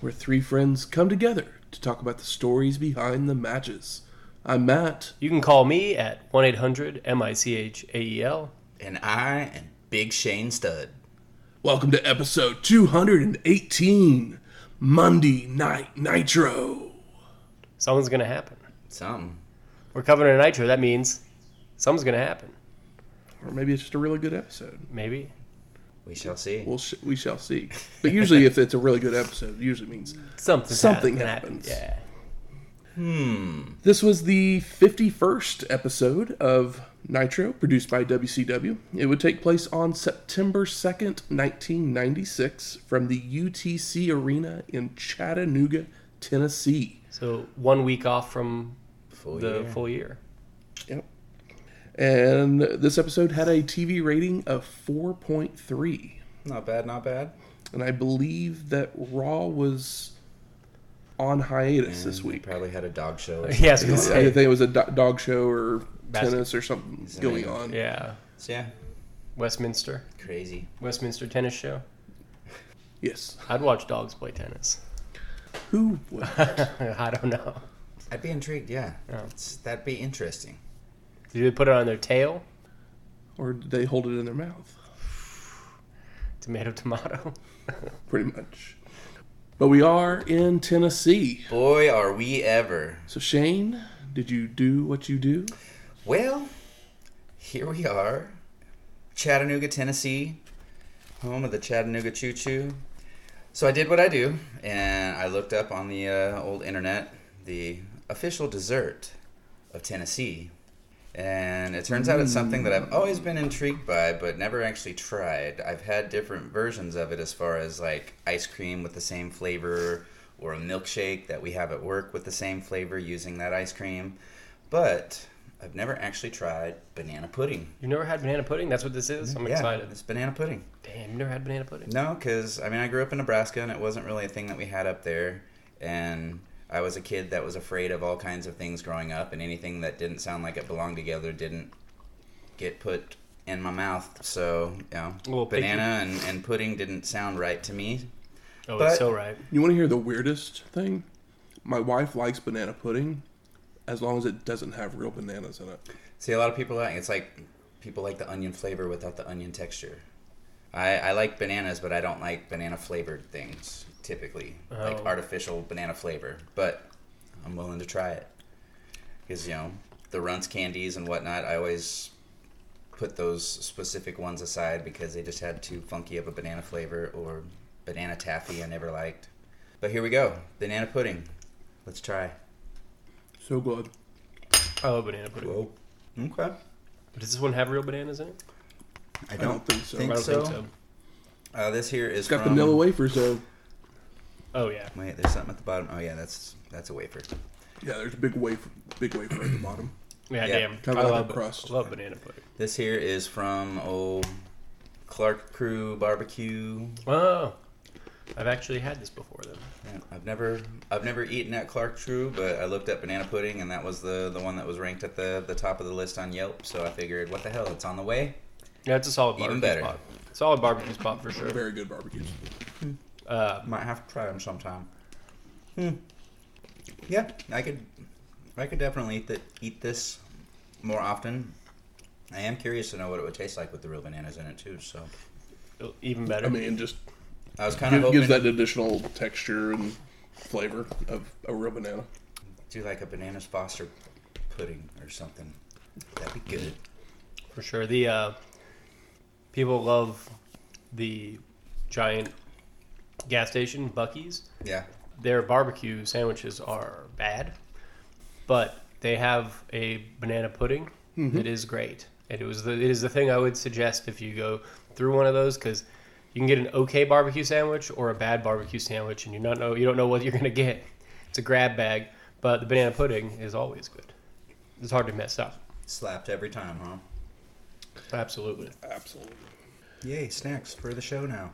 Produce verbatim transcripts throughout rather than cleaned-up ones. where three friends come together to talk about the stories behind the matches. I'm Matt. You can call me at one eight hundred M I C H A E L. And I am Big Shane Stud. Welcome to episode two eighteen, Monday Night Nitro. Something's going to happen. Something. We're covering a Nitro. That means something's going to happen. Or maybe it's just a really good episode. Maybe. We shall see. We'll sh- we shall see. But usually if it's a really good episode, it usually means something, something happens. happens. Yeah. Hmm. This was the fifty-first episode of Nitro, produced by W C W. It would take place on September second, nineteen ninety-six, from the U T C Arena in Chattanooga, Tennessee. So one week off from full the year. full year. Yep. And this episode had a T V rating of four point three. Not bad, not bad. And I believe that Raw was on hiatus and this week. Probably had a dog show. Yes, yeah, I, I think it was a do- dog show or Basket. tennis or something Is going on. Yeah. So, yeah. Westminster. Crazy. Westminster tennis show. Yes. I'd watch dogs play tennis. Who would? I don't know. I'd be intrigued, yeah. yeah. That'd be interesting. Did they put it on their tail? Or did they hold it in their mouth? Tomato, tomato. Pretty much. But we are in Tennessee. Boy, are we ever. So, Shane, did you do what you do? Well, here we are. Chattanooga, Tennessee. Home of the Chattanooga Choo Choo. So I did what I do, and I looked up on the uh, old internet the official dessert of Tennessee. And it turns out it's something that I've always been intrigued by, but never actually tried. I've had different versions of it as far as like ice cream with the same flavor or a milkshake that we have at work with the same flavor using that ice cream. But I've never actually tried banana pudding. You've never had banana pudding? That's what this is? I'm yeah, excited. It's banana pudding. Damn, you never had banana pudding? No, because I mean, I grew up in Nebraska and it wasn't really a thing that we had up there. And I was a kid that was afraid of all kinds of things growing up, and anything that didn't sound like it belonged together didn't get put in my mouth. So, you know, well, banana and, and pudding didn't sound right to me. Oh, but it's so right. You want to hear the weirdest thing? My wife likes banana pudding as long as it doesn't have real bananas in it. See, a lot of people like it's like people like the onion flavor without the onion texture. I, I like bananas, but I don't like banana-flavored things, typically. Oh. Like artificial banana flavor. But I'm willing to try it. Because, you know, the Runtz candies and whatnot, I always put those specific ones aside because they just had too funky of a banana flavor, or banana taffy I never liked. But here we go. Banana pudding. Let's try. So good. I love banana pudding. Whoa. Okay. Does this one have real bananas in it? I don't, I don't think so. Think I don't so. Think so. Uh, this here is It's got from... vanilla wafers, though. Oh, yeah. Wait, there's something at the bottom. Oh, yeah, that's that's a wafer. Yeah, there's a big wafer, big wafer at the bottom. Yeah, yeah. Damn. Kind of I like love, a crust. I love banana pudding. This here is from old Clark Crew Barbecue. Oh. I've actually had this before, though. Yeah, I've never I've never eaten at Clark Crew, but I looked up banana pudding, and that was the, the one that was ranked at the, the top of the list on Yelp, so I figured, what the hell, it's on the way. Yeah, it's a solid barbecue Even better. spot. Solid barbecue spot for sure. Very good barbecues. Hmm. Uh, Might have to try them sometime. Hmm. Yeah, I could, I could definitely eat, the, eat this more often. I am curious to know what it would taste like with the real bananas in it too. So even better. I mean, just I was kind of gives that additional texture and flavor of a real banana. Do like a bananas Foster pudding or something. That'd be good for sure. The uh, people love the giant gas station, Buc-ee's. Yeah. Their barbecue sandwiches are bad, but they have a banana pudding mm-hmm. that is great. And it was the, it is the thing I would suggest if you go through one of those, because you can get an okay barbecue sandwich or a bad barbecue sandwich, and you not know you don't know what you're going to get. It's a grab bag, but the banana pudding is always good. It's hard to mess up. Slapped every time, huh? Absolutely. Absolutely. Yay, snacks for the show now.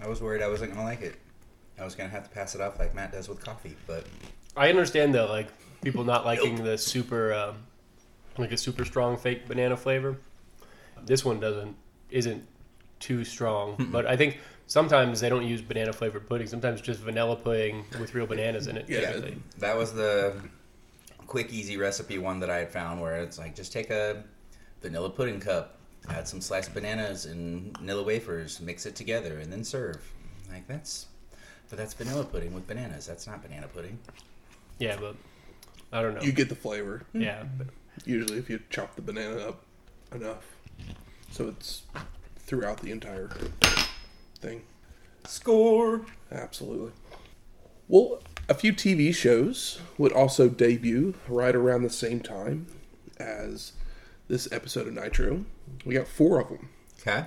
I was worried I wasn't going to like it. I was going to have to pass it off like Matt does with coffee, but... I understand, though, like, people not liking the super, um, like a super strong fake banana flavor. This one doesn't, isn't too strong, mm-mm. But I think sometimes they don't use banana-flavored pudding. Sometimes just vanilla pudding with real bananas in it. Yeah, typically. That was the quick, easy recipe one that I had found where it's like, just take a vanilla pudding cup, add some sliced bananas and vanilla wafers, mix it together, and then serve. Like, that's... But that's vanilla pudding with bananas. That's not banana pudding. Yeah, but I don't know. You get the flavor. Yeah. But usually if you chop the banana up enough. So it's throughout the entire thing. Score! Absolutely. Well, a few T V shows would also debut right around the same time as this episode of Nitro. We got four of them. Okay.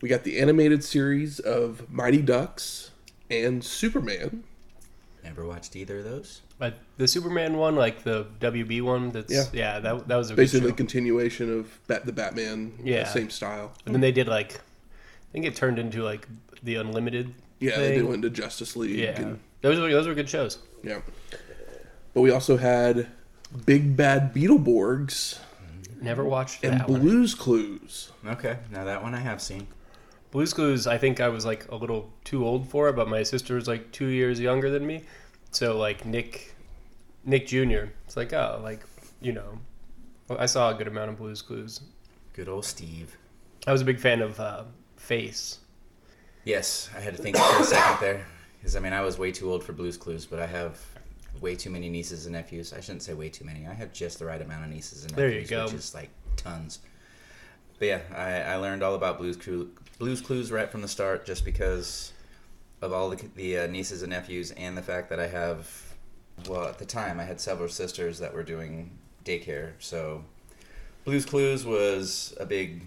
We got the animated series of Mighty Ducks and Superman. Never watched either of those. But the Superman one, like the W B one, that's yeah, yeah that that was a basically good show. Continuation of Bat, the Batman, yeah, the same style. And then they did like, I think it turned into like the Unlimited. Yeah, thing. They went into Justice League. Yeah, and, those were those were good shows. Yeah, but we also had Big Bad Beetleborgs. Never watched and that Blue's one. Clues. Okay, now that one I have seen. Blue's Clues, I think I was, like, a little too old for it, but my sister was, like, two years younger than me. So, like, Nick Nick Junior, it's like, oh, like, you know, I saw a good amount of Blue's Clues. Good old Steve. I was a big fan of uh, Face. Yes, I had to think for a second there. Because, I mean, I was way too old for Blue's Clues, but I have way too many nieces and nephews. I shouldn't say way too many. I have just the right amount of nieces and nephews. There you go. Which is, like, tons. But, yeah, I, I learned all about Blue's Clues. Blue's Clues right from the start, just because of all the, the uh, nieces and nephews and the fact that I have, well, at the time I had several sisters that were doing daycare, so Blue's Clues was a big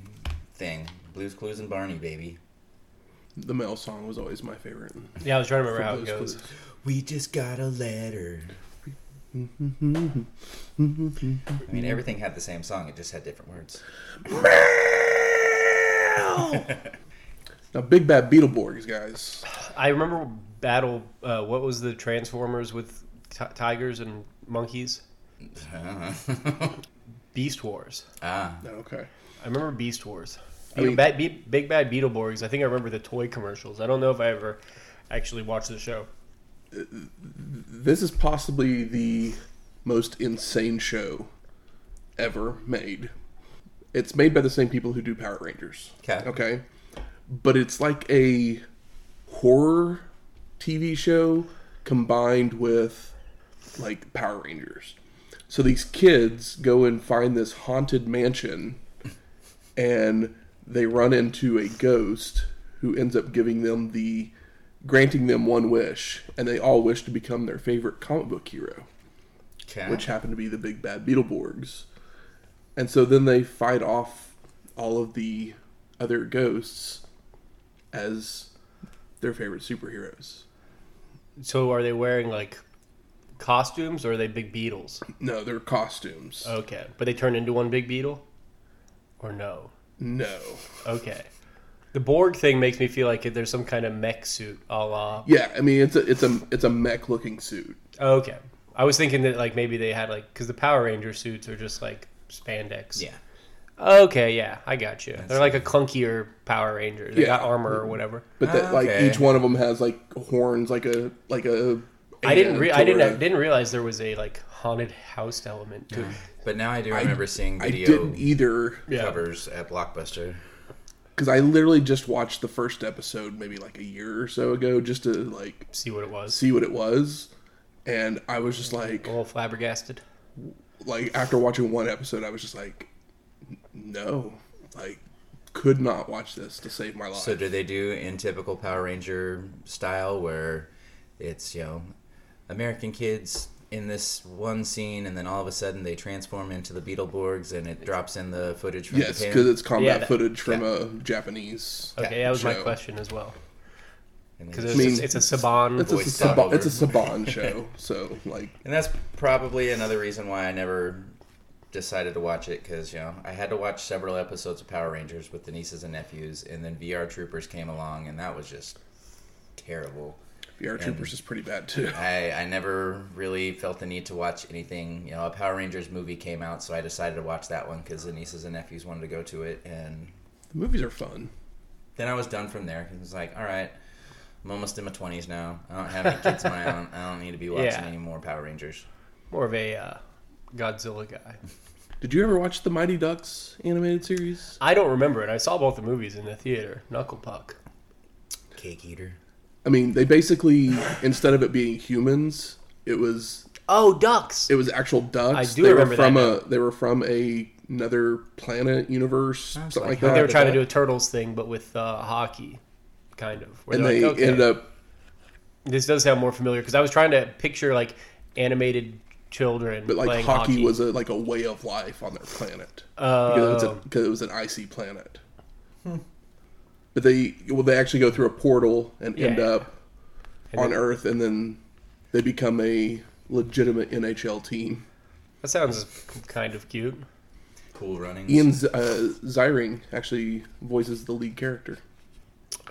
thing. Blue's Clues and Barney, baby. The mail song was always my favorite. Yeah, I was trying to remember how it goes. Clues. We just got a letter. I mean, everything had the same song, it just had different words. Now, Big Bad Beetleborgs, guys. I remember Battle, uh, what was the Transformers with t- tigers and monkeys? Uh. Beast Wars. Ah. Okay. I remember Beast Wars. I mean, Bad, Be- Big Bad Beetleborgs, I think I remember the toy commercials. I don't know if I ever actually watched the show. This is possibly the most insane show ever made. It's made by the same people who do Power Rangers. Okay. Okay. But it's like a horror T V show combined with, like, Power Rangers. So these kids go and find this haunted mansion, and they run into a ghost who ends up giving them the... granting them one wish, and they all wish to become their favorite comic book hero. Okay. Which happened to be the Big Bad Beetleborgs. And so then they fight off all of the other ghosts as their favorite superheroes. So are they wearing, like, costumes, or are they big beetles? No, they're costumes. Okay. But they turn into one big beetle? Or no? No. Okay. The Borg thing makes me feel like there's some kind of mech suit a la... Yeah, I mean, it's a, it's a, it's a mech-looking suit. Okay. I was thinking that, like, maybe they had, like... Because the Power Ranger suits are just, like... spandex. Yeah. Okay, yeah, I got you. That's They're like a clunkier Power Ranger. They yeah. got armor or whatever. But that, ah, like okay. each one of them has like horns, like a like a. I didn't. Re- I didn't. I didn't realize there was a like haunted house element to it. Yeah. But now I do remember I, seeing video. I didn't either. Covers yeah. at Blockbuster. Because I literally just watched the first episode maybe like a year or so ago, just to like see what it was. See what it was, and I was just like a little flabbergasted. Like, after watching one episode, I was just like, no. Like, could not watch this to save my life. So do they do in typical Power Ranger style where it's, you know, American kids in this one scene and then all of a sudden they transform into the Beetleborgs and it drops in the footage from Japan? Yes, because it's combat yeah, that, footage from yeah. a Japanese Okay, that was show. My question as well. Because it's, I mean, it's a Saban. It's a Saban, it's a Saban show. So like, and that's probably another reason why I never decided to watch it, because you know I had to watch several episodes of Power Rangers with the nieces and nephews, and then V R Troopers came along, and that was just terrible. V R and Troopers is pretty bad too. I, I never really felt the need to watch anything. You know, a Power Rangers movie came out, so I decided to watch that one because the nieces and nephews wanted to go to it, and the movies are fun. Then I was done from there. It was like, all right. I'm almost in my twenties now. I don't have any kids of my own. I don't need to be watching yeah. any more Power Rangers. More of a uh, Godzilla guy. Did you ever watch the Mighty Ducks animated series? I don't remember it. I saw both the movies in the theater. Knuckle Puck. Cake Eater. I mean, they basically, instead of it being humans, it was... Oh, ducks! It was actual ducks. I do they remember were from that. A, they were from a... another planet, universe, something like, like that. They were trying to do a Turtles thing, but with uh, hockey. Kind of. And they like, okay, ended up... This does sound more familiar, because I was trying to picture, like, animated children But, like, playing hockey. hockey was, a, like, a way of life on their planet. Uh, because, it's a, because it was an icy planet. Hmm. But they... Well, they actually go through a portal and yeah, end up yeah. on then, Earth, and then they become a legitimate N H L team. That sounds kind of cute. Cool running. Ian Z- uh, Ziering actually voices the lead character.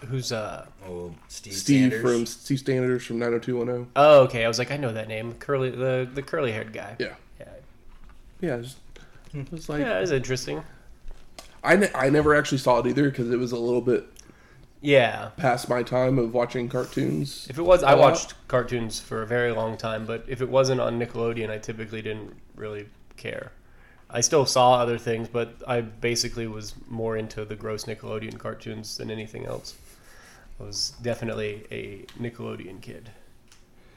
Who's uh? Oh, Steve, Steve Sanders from Steve Sanders from nine oh two one oh. Oh, okay. I was like, I know that name. Curly, the the curly haired guy. Yeah, yeah, yeah. It was, it was like, yeah, it's interesting. I, ne- I never actually saw it either because it was a little bit yeah past my time of watching cartoons. If it was, I watched lot. cartoons for a very long time, but if it wasn't on Nickelodeon, I typically didn't really care. I still saw other things, but I basically was more into the gross Nickelodeon cartoons than anything else. I was definitely a Nickelodeon kid.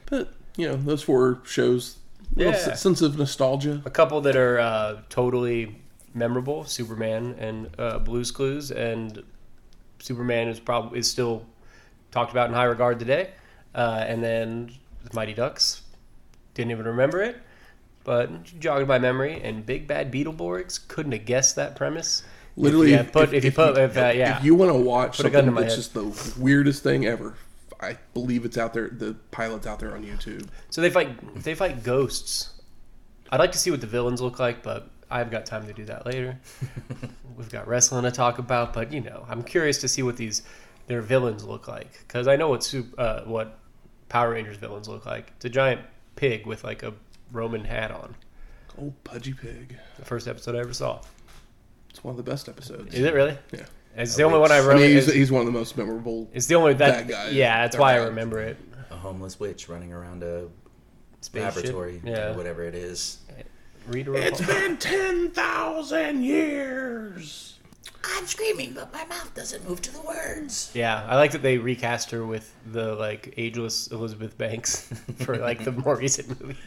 But, you know, those four shows, a yeah. sense of nostalgia. A couple that are uh, totally memorable, Superman and uh, Blue's Clues, and Superman is probably is still talked about in high regard today. Uh, and then the Mighty Ducks, didn't even remember it. But jogged my memory, and Big Bad Beetleborgs, couldn't have guessed that premise. Literally, if you put, if, if, if you, you, uh, yeah. you want to watch put something that's just the weirdest thing ever, I believe it's out there. The pilot's out there on YouTube. So they fight, they fight ghosts. I'd like to see what the villains look like, but I've got time to do that later. We've got wrestling to talk about, but you know, I'm curious to see what these their villains look like because I know what uh, what Power Rangers villains look like. It's a giant pig with like a Roman hat on. Old pudgy pig. The first episode I ever saw. It's one of the best episodes. Is it really? Yeah. It's the only one I remember. I mean, he's, as, he's one of the most memorable. It's the only that, that guy. Yeah, that's why I remember it. A homeless witch running around a spaceship? Laboratory, yeah. whatever it is. Read a report. It's been ten thousand years. I'm screaming, but my mouth doesn't move to the words. Yeah, I like that they recast her with the like ageless Elizabeth Banks for like the more recent movie.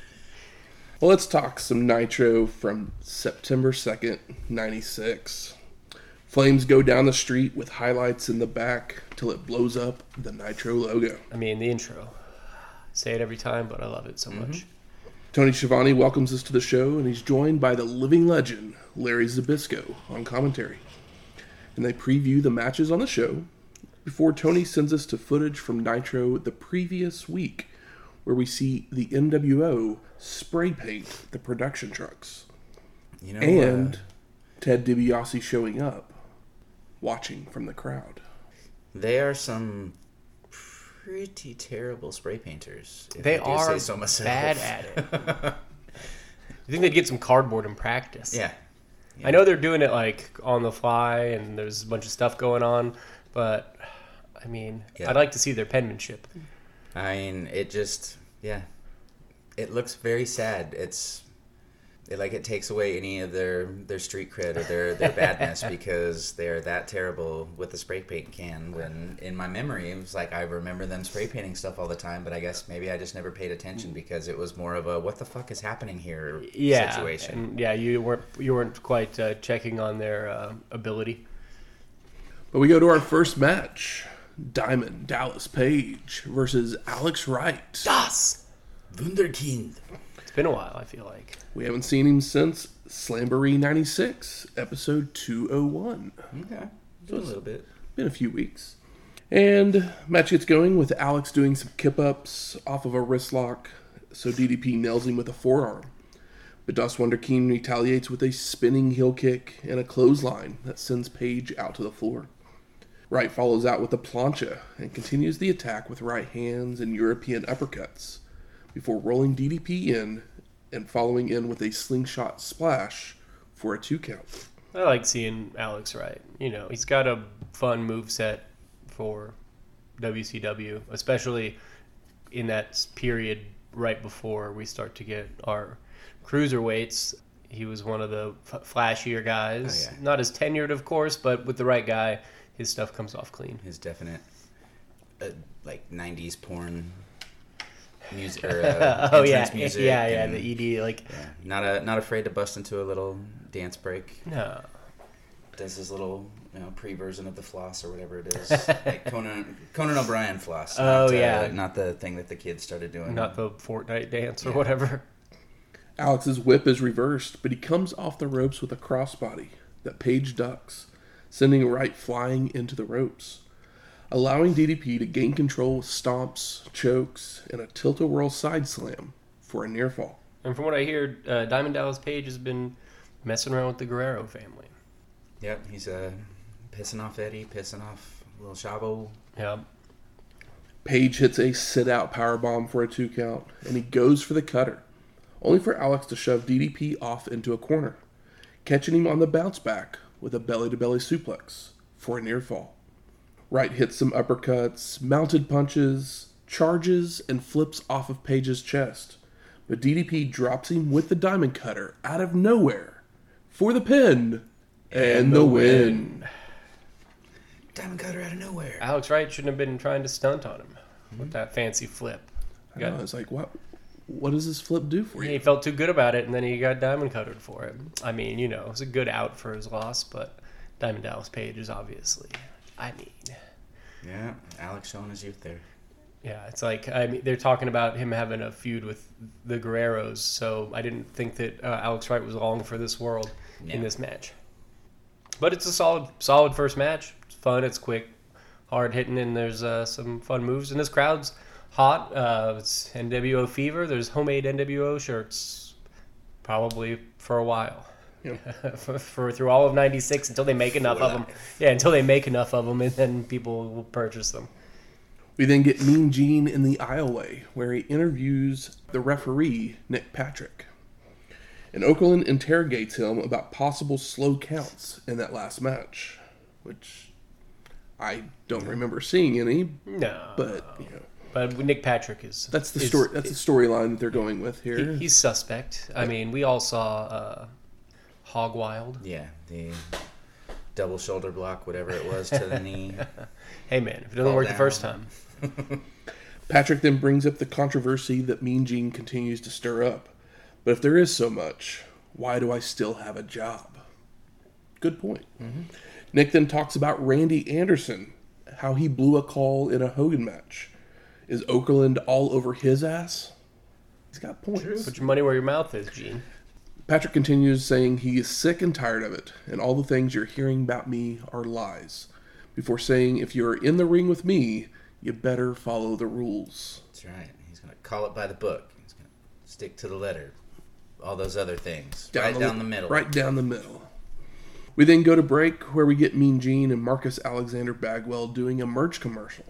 Well, let's talk some Nitro from September second, ninety-six. Flames go down the street with highlights in the back till it blows up the Nitro logo. I mean, the intro. I say it every time, but I love it so mm-hmm. much. Tony Schiavone welcomes us to the show, and he's joined by the living legend, Larry Zbyszko, on commentary. And they preview the matches on the show before Tony sends us to footage from Nitro the previous week, where we see the N W O spray paint the production trucks. You know, and uh, Ted DiBiase showing up, watching from the crowd. They are some pretty terrible spray painters. They are so bad at it. You think they'd get some cardboard in practice? Yeah. yeah. I know they're doing it like on the fly and there's a bunch of stuff going on, but I mean, yeah. I'd like to see their penmanship. I mean, it just, yeah, it looks very sad. It's, it, like, it takes away any of their, their street cred or their, their badness because they're that terrible with the spray paint can. When, in my memory, it was like, I remember them spray painting stuff all the time, but I guess maybe I just never paid attention because it was more of a, what the fuck is happening here yeah, situation. And yeah, you weren't, you weren't quite uh, checking on their uh, ability. But we go to our first match. Diamond Dallas Page versus Alex Wright. Das Wunderkind. It's been a while, I feel like. We haven't seen him since Slamboree ninety-six, episode two oh one. Okay. So it's a little bit. Been a few weeks. And match gets going with Alex doing some kip-ups off of a wrist lock, so D D P nails him with a forearm. But Das Wonder King retaliates with a spinning heel kick and a clothesline that sends Page out to the floor. Wright follows out with a plancha and continues the attack with right hands and European uppercuts before rolling D D P in and following in with a slingshot splash for a two count. I like seeing Alex Wright. You know, he's got a fun moveset for W C W, especially in that period right before we start to get our cruiserweights. He was one of the f- flashier guys. Oh, yeah. Not as tenured, of course, but with the right guy, his stuff comes off clean. His definite, uh, like, nineties porn music. Or, uh, oh, yeah. Music yeah, yeah, and, the E D. Like, yeah. Not a, not afraid to bust into a little dance break. No. Does his little, you know, pre-version of the floss or whatever it is. Like Conan, Conan O'Brien floss. Not, oh, yeah. Uh, not the thing that the kids started doing. Not the Fortnite dance or yeah. whatever. Alex's whip is reversed, but he comes off the ropes with a crossbody that Page ducks, sending Wright flying into the ropes, allowing D D P to gain control with stomps, chokes, and a tilt-a-whirl side slam for a near fall. And from what I hear, uh, Diamond Dallas Page has been messing around with the Guerrero family. Yep, he's uh, pissing off Eddie, pissing off Lil Shabo. Yep. Page hits a sit-out powerbomb for a two-count, and he goes for the cutter, only for Alex to shove D D P off into a corner, catching him on the bounce back with a belly-to-belly suplex for a near fall. Wright hits some uppercuts, mounted punches, charges, and flips off of Page's chest, but D D P drops him with the diamond cutter out of nowhere for the pin and, and the win. win. Diamond cutter out of nowhere. Alex Wright shouldn't have been trying to stunt on him mm-hmm. with that fancy flip. I know, I was like, what? What does this flip do for you? He felt too good about it, and then he got diamond cuttered for it. I mean, you know, it was a good out for his loss, but Diamond Dallas Page is obviously, I mean. Yeah, Alex showing his youth there. Yeah, it's like, I mean, they're talking about him having a feud with the Guerreros, so I didn't think that uh, Alex Wright was long for this world yeah. in this match. But it's a solid, solid first match. It's fun, it's quick, hard-hitting, and there's uh, some fun moves, and this crowd's hot. Uh, it's N W O fever. There's homemade N W O shirts probably for a while. Yep. for, for through all of ninety-six until they make enough for of them. Life. Yeah, until they make enough of them, and then people will purchase them. We then get Mean Gene in the aisleway, where he interviews the referee, Nick Patrick. And Okerlund interrogates him about possible slow counts in that last match, which I don't remember seeing any. No. But, you know. But Nick Patrick is... That's the is, story. That's is, the storyline that they're going with here. He, he's suspect. I yeah. mean, we all saw uh, Hog Wild. Yeah, the double shoulder block, whatever it was, to the knee. Hey, man, if it doesn't work down the first time. Patrick then brings up the controversy that Mean Gene continues to stir up. But if there is so much, why do I still have a job? Good point. Mm-hmm. Nick then talks about Randy Anderson, how he blew a call in a Hogan match. Is Okerlund all over his ass? He's got points. True. Put your money where your mouth is, Gene. Patrick continues saying he is sick and tired of it, and all the things you're hearing about me are lies, before saying if you're in the ring with me, you better follow the rules. That's right. He's going to call it by the book. He's going to stick to the letter. All those other things. Down right the, down the middle. Right down the middle. We then go to break, where we get Mean Gene and Marcus Alexander Bagwell doing a merch commercial.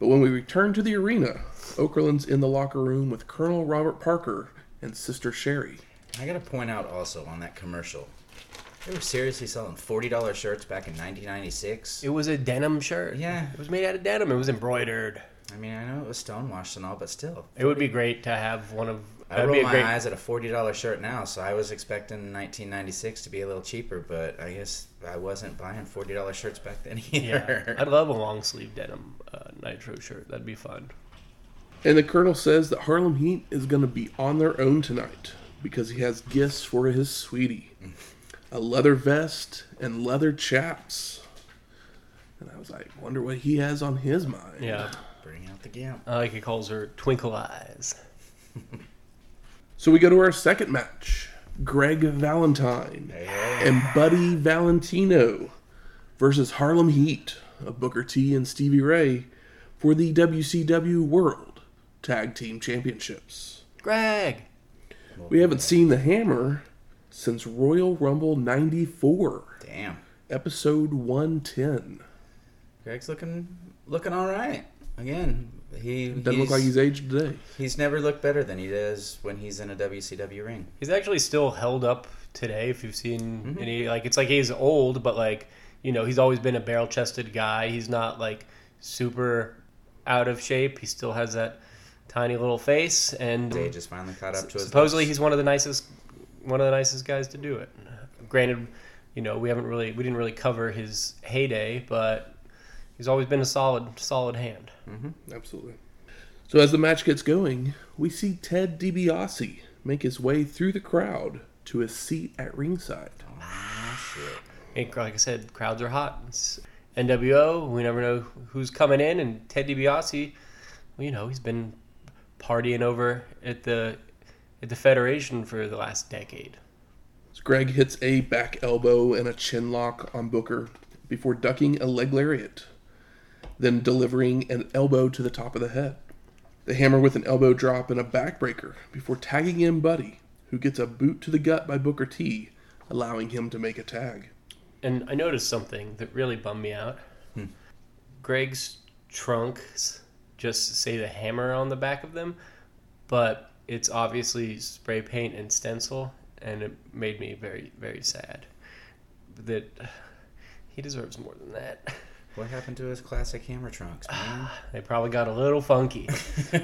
But when we return to the arena, Okerlund's in the locker room with Colonel Robert Parker and Sister Sherry. I got to point out also on that commercial, they were seriously selling forty dollars shirts back in nineteen ninety-six. It was a denim shirt. Yeah. It was made out of denim. It was embroidered. I mean, I know it was stonewashed and all, but still. It would be great to have one of... I roll my great... eyes at a forty dollars shirt now, so I was expecting nineteen ninety-six to be a little cheaper, but I guess I wasn't buying forty dollars shirts back then either. Yeah. I'd love a long-sleeve denim uh, Nitro shirt. That'd be fun. And the Colonel says that Harlem Heat is going to be on their own tonight because he has gifts for his sweetie. A leather vest and leather chaps. And I was like, wonder what he has on his mind. Yeah. Bring out the gap. I like he calls her Twinkle Eyes. So we go to our second match, Greg Valentine yeah. and Buddy Valentino versus Harlem Heat of Booker T and Stevie Ray for the W C W World Tag Team Championships. Greg! We haven't seen the hammer since Royal Rumble ninety-four. Damn. Episode one ten. Greg's looking looking all right. Again, he doesn't look like he's aged today. He's never looked better than he does when he's in a W C W ring. He's actually still held up today. If you've seen mm-hmm. any, like it's like he's old, but like you know, he's always been a barrel-chested guy. He's not like super out of shape. He still has that tiny little face, and his age is finally caught up to his. Supposedly, lips. He's one of the nicest, one of the nicest guys to do it. Granted, you know, we haven't really, we didn't really cover his heyday, but. He's always been a solid, solid hand. Mm-hmm. Absolutely. So as the match gets going, we see Ted DiBiase make his way through the crowd to his seat at ringside. Oh, shit. And like I said, crowds are hot. It's N W O. We never know who's coming in. And Ted DiBiase, well, you know, he's been partying over at the at the Federation for the last decade. So Greg hits a back elbow and a chin lock on Booker before ducking a leg lariat. Then delivering an elbow to the top of the head. The hammer with an elbow drop and a backbreaker before tagging in Buddy, who gets a boot to the gut by Booker T, allowing him to make a tag. And I noticed something that really bummed me out. Hmm. Greg's trunks just say the hammer on the back of them, but it's obviously spray paint and stencil, and it made me very, very sad. That he deserves more than that. What happened to his classic hammer trunks, man? They probably got a little funky.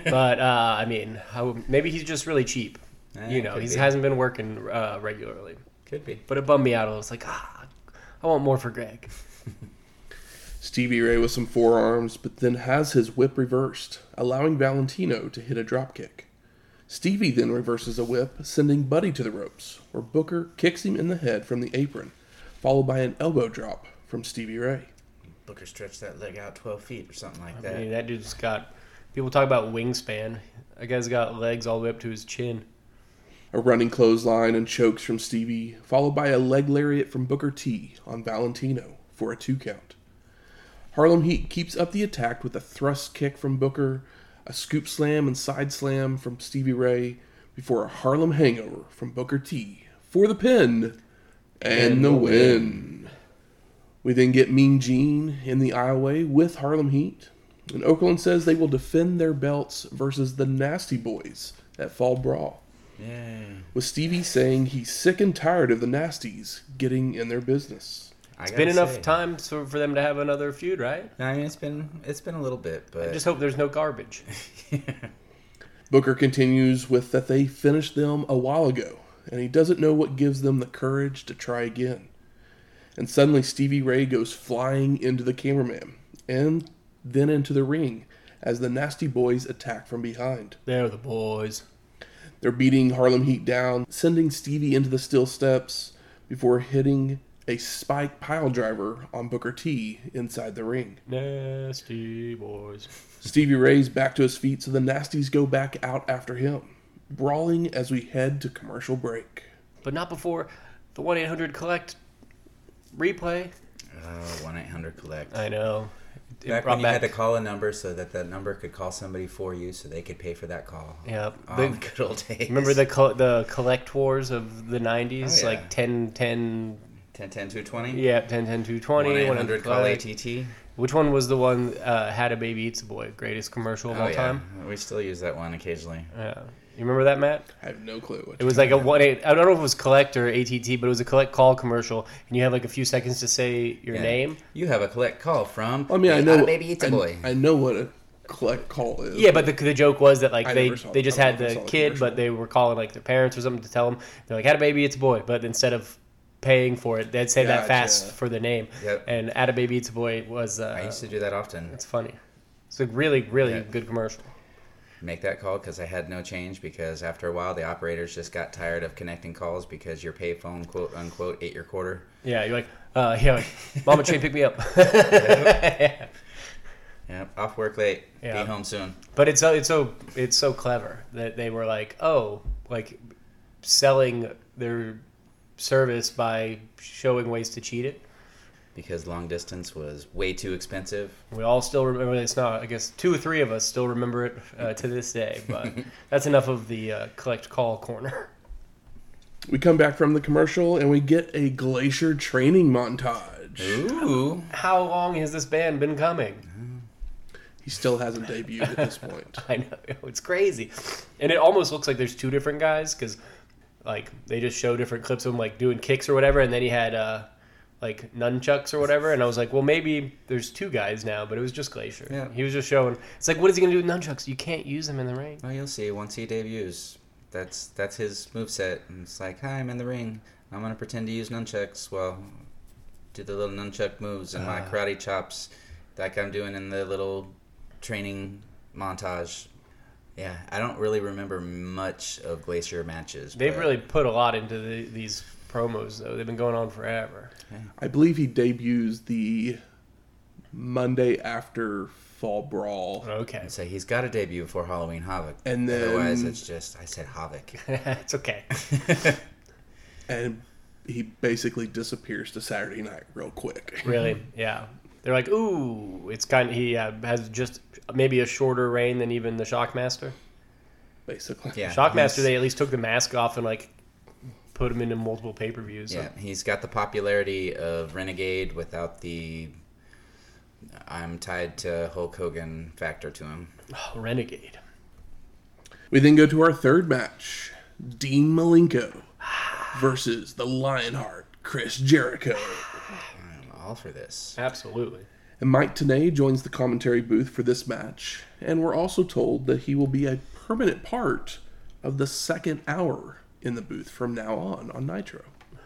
But, uh, I mean, I would, maybe he's just really cheap. Eh, you know, he be. hasn't been working uh, regularly. Could be. But it bummed me out. I was like, ah, I want more for Greg. Stevie Ray with some forearms, but then has his whip reversed, allowing Valentino to hit a dropkick. Stevie then reverses a whip, sending Buddy to the ropes, where Booker kicks him in the head from the apron, followed by an elbow drop from Stevie Ray. Booker stretched that leg out twelve feet or something like that. I mean, that dude's got... People talk about wingspan. That guy's got legs all the way up to his chin. A running clothesline and chokes from Stevie, followed by a leg lariat from Booker T on Valentino for a two count. Harlem Heat keeps up the attack with a thrust kick from Booker, a scoop slam and side slam from Stevie Ray, before a Harlem hangover from Booker T for the pin and, and the win. win. We then get Mean Gene in the aisleway with Harlem Heat, and Okerlund says they will defend their belts versus the Nasty Boys at Fall Brawl. Yeah. With Stevie saying he's sick and tired of the Nasties getting in their business. It's been enough time for for them to have another feud, right? I mean, it's been it's been a little bit, but I just hope there's no garbage. Yeah. Booker continues with that they finished them a while ago, and he doesn't know what gives them the courage to try again. And suddenly Stevie Ray goes flying into the cameraman, and then into the ring, as the Nasty Boys attack from behind. They're the boys. They're beating Harlem Heat down, sending Stevie into the steel steps, before hitting a spike pile driver on Booker T inside the ring. Nasty Boys. Stevie Ray's back to his feet, so the Nasties go back out after him, brawling as we head to commercial break. But not before the one eight hundred Collect... Replay. Oh, one eight hundred Collect. I know. It back when you back. had to call a number so that that number could call somebody for you so they could pay for that call. Yeah. Oh, the good old days. Remember the the collect wars of the nineties? Oh, yeah. Like ten ten two twenty? Yeah, ten ten two twenty. one eight hundred Call A T T. Which one was the one uh, Had a Baby Eats a Boy? Greatest commercial of oh, all yeah. time? We still use that one occasionally. Yeah. You remember that, Matt? I have no clue. What it was like a one eight. I don't know if it was Collect or A T T, but it was a collect call commercial, and you have like a few seconds to say your yeah. name. You have a collect call from. I mean, I know. Baby Eats a Boy. I know what a collect call is. Yeah, but the, the joke was that like I they they just had the kid, the but they were calling like their parents or something to tell them they're like, "Had a baby, it's a boy," but instead of paying for it, they'd say gotcha. that fast for the name. Yep. And "Had a Baby, It's a Boy" was. Uh, I used to do that often. It's funny. It's a really, really yeah. good commercial. Make that call because I had no change because after a while the operators just got tired of connecting calls because your payphone quote unquote ate your quarter. Yeah, you're like, uh, yeah, like, Mama Tree, pick me up. yeah. yeah, off work late, yeah. be home soon. But it's so it's so it's so clever that they were like, oh, like selling their service by showing ways to cheat it. because long distance was way too expensive. We all still remember this now. I guess two or three of us still remember it uh, to this day, but that's enough of the uh, collect call corner. We come back from the commercial, and we get a Glacier training montage. Ooh. How long has this band been coming? He still hasn't debuted at this point. I know. It's crazy. And it almost looks like there's two different guys, because like, they just show different clips of him like doing kicks or whatever, and then he had uh, like nunchucks or whatever, and I was like, well, maybe there's two guys now, but it was just Glacier. Yeah. He was just showing. It's like, what is he going to do with nunchucks? You can't use them in the ring. Well, you'll see once he debuts. That's that's his moveset. And it's like, hi, I'm in the ring. I'm going to pretend to use nunchucks. Well, do the little nunchuck moves and uh, my karate chops like I'm doing in the little training montage. Yeah, I don't really remember much of Glacier matches. They've really put a lot into the, these promos, though. They've been going on forever. Yeah. I believe he debuts the Monday after Fall Brawl. Okay. So he's got a debut before Halloween Havoc. And then, otherwise, it's just, I said Havoc. It's okay. And he basically disappears to Saturday night real quick. Really? Yeah. They're like, ooh, it's kind of, he uh, has just maybe a shorter reign than even the Shockmaster. Basically. Yeah. Shockmaster, they at least took the mask off and like put him into multiple pay-per-views. So. Yeah. He's got the popularity of Renegade without the I'm tied to Hulk Hogan factor to him. Oh, Renegade. We then go to our third match. Dean Malenko versus the Lionheart, Chris Jericho. I'm all for this. Absolutely. And Mike Tenay joins the commentary booth for this match. And we're also told that he will be a permanent part of the second hour in the booth from now on on Nitro.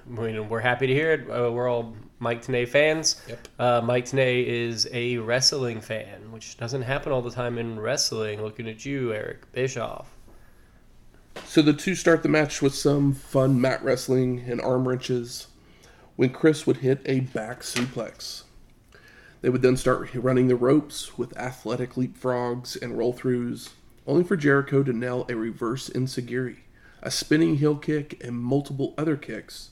We're happy to hear it. Uh, we're all Mike Tenay fans. Yep. Uh, Mike Tenay is a wrestling fan, which doesn't happen all the time in wrestling. Looking at you, Eric Bischoff. So the two start the match with some fun mat wrestling and arm wrenches when Chris would hit a back suplex. They would then start running the ropes with athletic leapfrogs and roll-throughs, only for Jericho to nail a reverse enziguri, a spinning heel kick, and multiple other kicks.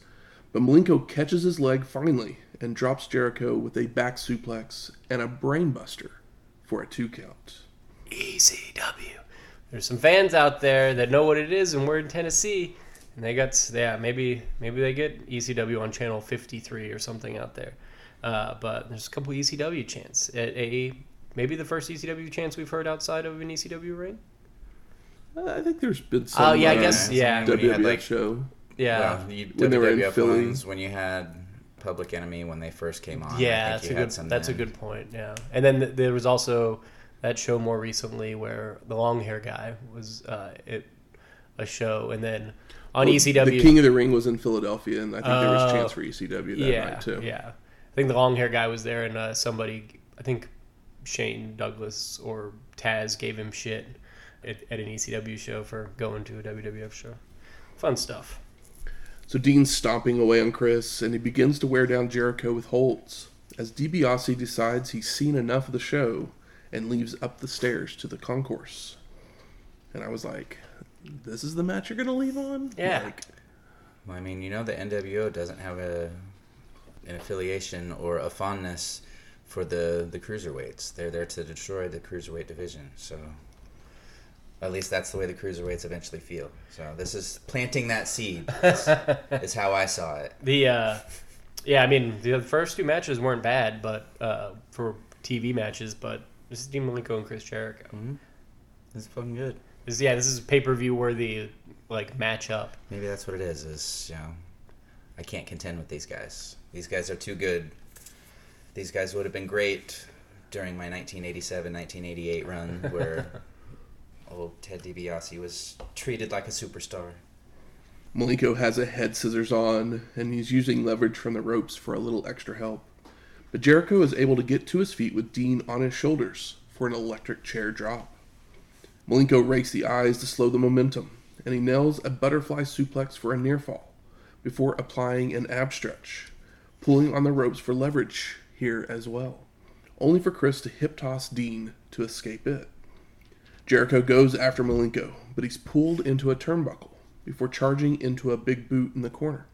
But Malenko catches his leg finally and drops Jericho with a back suplex and a brainbuster for a two count. E C W. There's some fans out there that know what it is, and we're in Tennessee, and they got yeah maybe maybe they get E C W on channel fifty-three or something out there. Uh, but there's a couple E C W chants at a maybe the first E C W chants we've heard outside of an E C W ring. I think there's been some. Oh yeah, I guess yeah. W W F had, like, show. Yeah, well, you, when they were in Philly, ones, when you had Public Enemy when they first came on. Yeah, that's, a good, that's a good point. Yeah, and then th- there was also that show more recently where the long hair guy was uh, it a show, and then on well, E C W, the King of the Ring was in Philadelphia, and I think uh, there was chance for E C W that yeah, night too. Yeah, I think the long hair guy was there, and uh, somebody, I think Shane Douglas or Taz gave him shit at, at an E C W show for going to a W W F show. Fun stuff. So Dean's stomping away on Chris, and he begins to wear down Jericho with holds, as DiBiase decides he's seen enough of the show and leaves up the stairs to the concourse. And I was like, this is the match you're going to leave on? Yeah. Like, well, I mean, you know the N W O doesn't have a an affiliation or a fondness for the, the cruiserweights. They're there to destroy the cruiserweight division, so... At least that's the way the cruiserweights eventually feel. So this is planting that seed. Is how I saw it. The uh, yeah, I mean the first two matches weren't bad, but uh, for T V matches. But this is Dean Malenko and Chris Jericho. Mm-hmm. This is fucking good. This, yeah, this is pay per view worthy like matchup. Maybe that's what it is. Is you know, I can't contend with these guys. These guys are too good. These guys would have been great during my nineteen eighty-seven nineteen eighty-eight run where. Old Ted DiBiase was treated like a superstar. Malenko has a head scissors on, and he's using leverage from the ropes for a little extra help. But Jericho is able to get to his feet with Dean on his shoulders for an electric chair drop. Malenko rakes the eyes to slow the momentum, and he nails a butterfly suplex for a near fall before applying an ab stretch, pulling on the ropes for leverage here as well, only for Chris to hip toss Dean to escape it. Jericho goes after Malenko, but he's pulled into a turnbuckle before charging into a big boot in the corner.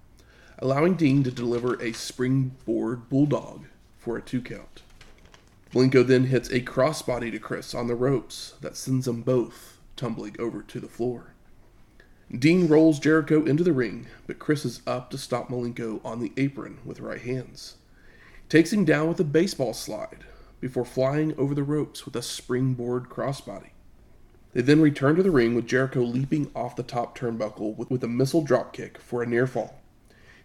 allowing Dean to deliver a springboard bulldog for a two count. Malenko then hits a crossbody to Chris on the ropes that sends them both tumbling over to the floor. Dean rolls Jericho into the ring, but Chris is up to stop Malenko on the apron with right hands. He takes him down with a baseball slide before flying over the ropes with a springboard crossbody. They then return to the ring with Jericho leaping off the top turnbuckle with, with a missile dropkick for a near fall.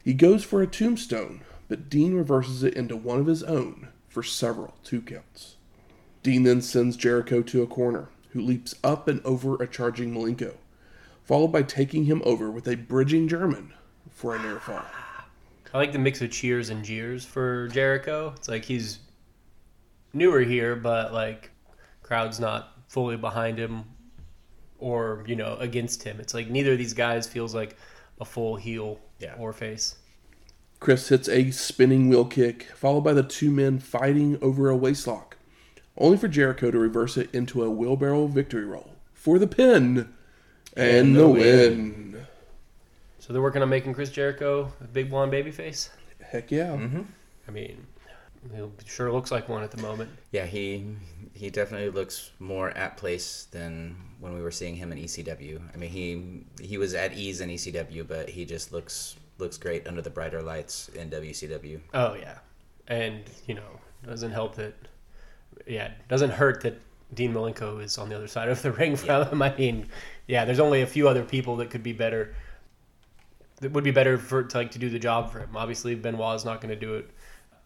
He goes for a tombstone, but Dean reverses it into one of his own for several two counts. Dean then sends Jericho to a corner, who leaps up and over a charging Malenko, followed by taking him over with a bridging German for a near fall. I like the mix of cheers and jeers for Jericho. It's like he's newer here, but like crowd's not fully behind him or, you know, against him. It's like neither of these guys feels like a full heel yeah. or face. Chris hits a spinning wheel kick, followed by the two men fighting over a waist lock, only for Jericho to reverse it into a wheelbarrow victory roll for the pin and, and the, the win. win. So they're working on making Chris Jericho a big blonde baby face? Heck yeah. Mm-hmm. I mean, he sure looks like one at the moment. Yeah, he he definitely looks more at place than when we were seeing him in E C W. I mean, he he was at ease in E C W, but he just looks looks great under the brighter lights in W C W. Oh yeah, and you know, doesn't help that. Yeah, doesn't hurt that Dean Malenko is on the other side of the ring from yeah. him. I mean, yeah, there's only a few other people that could be better. That would be better for to, like to do the job for him. Obviously, Benoit's not going to do it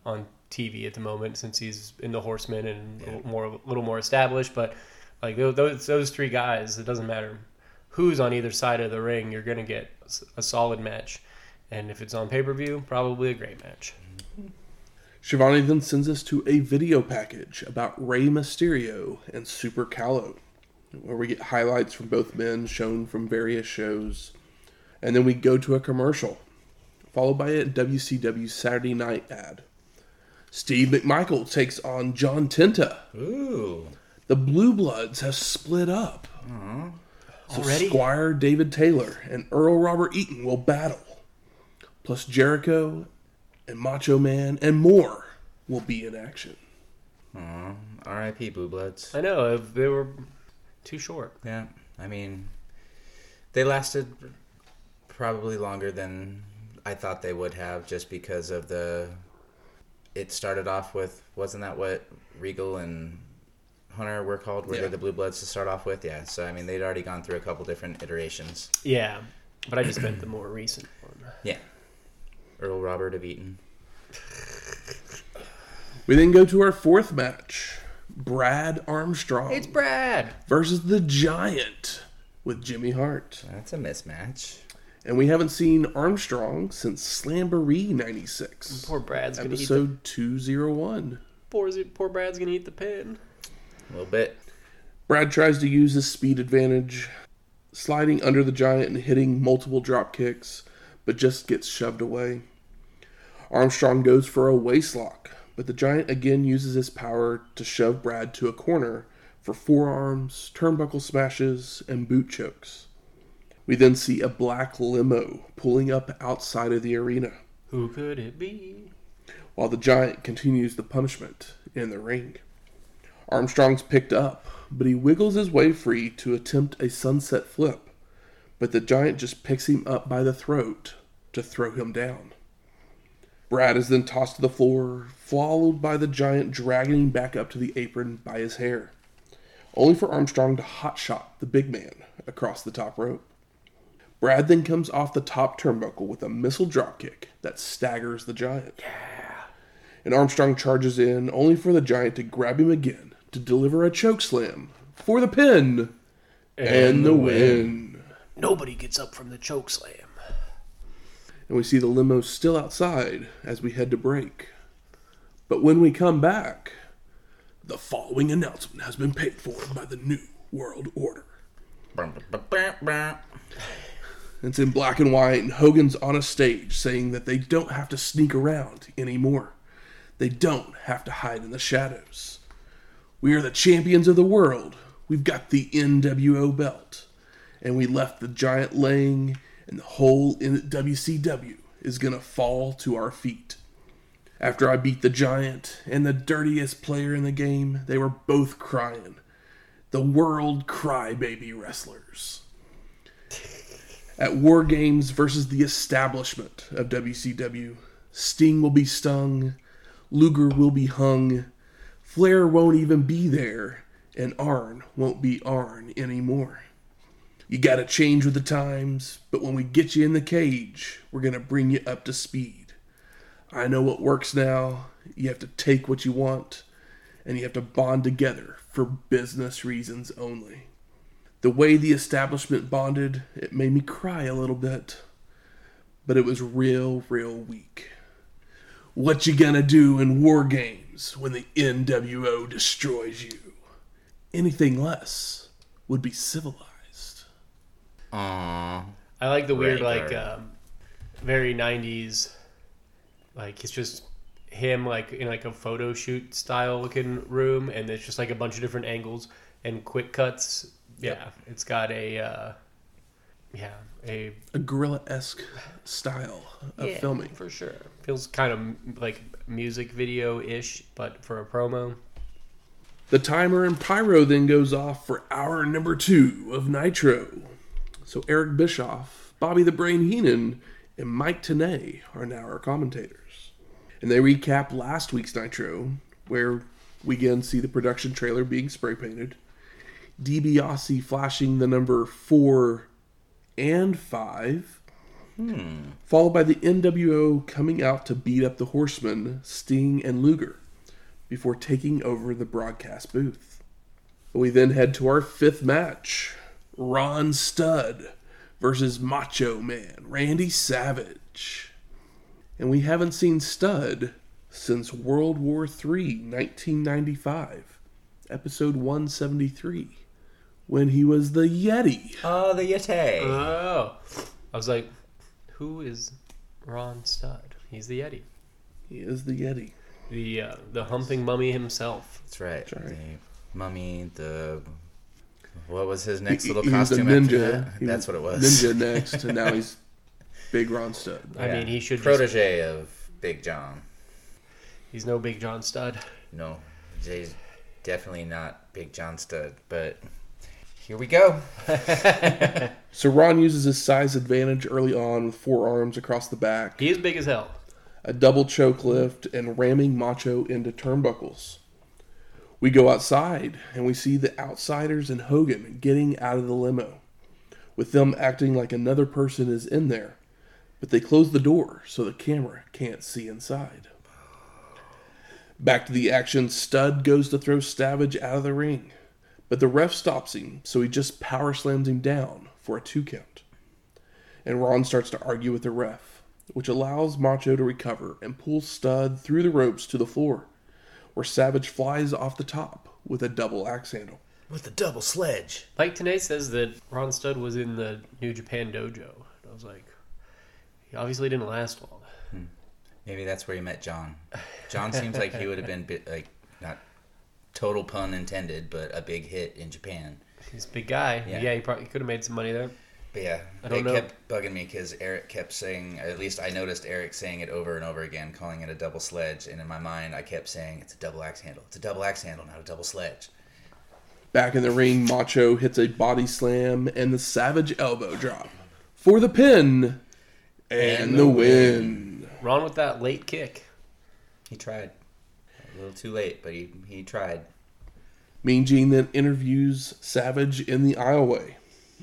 on T V at the moment since he's in the Horsemen and yeah. a little more a little more established, but like those those three guys, it doesn't matter who's on either side of the ring, you're going to get a solid match, and if it's on pay-per-view, probably a great match. Shivani then sends us to a video package about Rey Mysterio and Super Callow, where we get highlights from both men shown from various shows, and then we go to a commercial followed by a W C W Saturday Night ad. Steve McMichael takes on John Tenta. Ooh. The Blue Bloods have split up. Mm-hmm. So already? Squire David Taylor and Earl Robert Eaton will battle. Plus Jericho and Macho Man and more will be in action. Mm-hmm. R I P Blue Bloods. I know. They were too short. Yeah. I mean, they lasted probably longer than I thought they would have just because of the... It started off with, wasn't that what Regal and Hunter were called? Were yeah. they the Blue Bloods to start off with? Yeah. So, I mean, they'd already gone through a couple different iterations. Yeah. But I just meant the more recent one. Yeah. Earl Robert of Eaton. We then go to our fourth match. Brad Armstrong. It's Brad. Versus the Giant with Jimmy Hart. That's a mismatch. And we haven't seen Armstrong since Slamboree ninety-six. Poor Brad's going to eat the... Episode two oh one. Poor, poor Brad's going to eat the pin. A little bit. Brad tries to use his speed advantage, sliding under the Giant and hitting multiple drop kicks, but just gets shoved away. Armstrong goes for a waist lock, but the Giant again uses his power to shove Brad to a corner for forearms, turnbuckle smashes, and boot chokes. We then see a black limo pulling up outside of the arena. Who could it be? While the Giant continues the punishment in the ring. Armstrong's picked up, but he wiggles his way free to attempt a sunset flip. But the Giant just picks him up by the throat to throw him down. Brad is then tossed to the floor, followed by the Giant dragging him back up to the apron by his hair. Only for Armstrong to hotshot the big man across the top rope. Brad then comes off the top turnbuckle with a missile dropkick that staggers the Giant. Yeah. And Armstrong charges in, only for the Giant to grab him again to deliver a chokeslam for the pin and, and the win. win. Nobody gets up from the chokeslam. And we see the limo still outside as we head to break. But when we come back, the following announcement has been paid for by the New World Order. It's in black and white, and Hogan's on a stage saying that they don't have to sneak around anymore. They don't have to hide in the shadows. We are the champions of the world. We've got the N W O belt. And we left the Giant laying, and the whole W C W is gonna fall to our feet. After I beat the Giant and the dirtiest player in the game, they were both crying. The world crybaby wrestlers. At War Games versus the establishment of W C W, Sting will be stung, Luger will be hung, Flair won't even be there, and Arn won't be Arn anymore. You gotta change with the times, but when we get you in the cage, we're gonna bring you up to speed. I know what works now. You have to take what you want, and you have to bond together for business reasons only. The way the establishment bonded, it made me cry a little bit, but it was real, real weak. What you gonna do in War Games when the N W O destroys you? Anything less would be civilized. Aww. I like the weird, right like, um, very nineties, like, it's just him, like, in, like, a photo shoot style looking room, and it's just, like, a bunch of different angles and quick cuts. Yeah, yep. It's got a, uh, yeah, a... a guerrilla-esque style of yeah, filming. For sure. Feels kind of like music video-ish, but for a promo. The timer and pyro then goes off for hour number two of Nitro. So Eric Bischoff, Bobby the Brain Heenan, and Mike Tenay are now our commentators. And they recap last week's Nitro, where we again see the production trailer being spray-painted. DiBiase flashing the number four and five, hmm. followed by the N W O coming out to beat up the Horsemen, Sting and Luger, before taking over the broadcast booth. We then head to our fifth match, Ron Studd versus Macho Man, Randy Savage. And we haven't seen Studd since World War Three, nineteen ninety-five, episode one seventy-three. When he was the Yeti. Oh, the Yeti. Oh. I was like, who is Ron Studd? He's the Yeti. He is the Yeti. The uh, the humping mummy himself. That's right. That's right. The mummy, the... What was his next he, little he costume was a ninja. After that? He That's was what it was. Ninja next, and now he's Big Ron Studd. I yeah. mean, he should Protege just... of Big John. He's no Big John Studd. No. He's definitely not Big John Studd, but... Here we go. So Ron uses his size advantage early on with forearms across the back. He is big as hell. A double choke lift and ramming Macho into turnbuckles. We go outside and we see the Outsiders and Hogan getting out of the limo, with them acting like another person is in there, but they close the door so the camera can't see inside. Back to the action, Studd goes to throw Savage out of the ring. But the ref stops him, so he just power slams him down for a two count. And Ron starts to argue with the ref, which allows Macho to recover and pulls Studd through the ropes to the floor, where Savage flies off the top with a double axe handle. With a double sledge. Mike Tenay says that Ron Studd was in the New Japan dojo. I was like, he obviously didn't last long. Hmm. Maybe that's where he met John. John seems like he would have been bit, like not... Total pun intended, but a big hit in Japan. He's a big guy. Yeah, yeah he probably could have made some money there. But yeah, I don't know. It kept bugging me because Eric kept saying, at least I noticed Eric saying it over and over again, calling it a double sledge. And in my mind, I kept saying, it's a double axe handle. It's a double axe handle, not a double sledge. Back in the ring, Macho hits a body slam and the Savage elbow drop for the pin and, and the win. win. Ron with that late kick. He tried. A little too late, but he, he tried. Mean Gene then interviews Savage in the aisleway,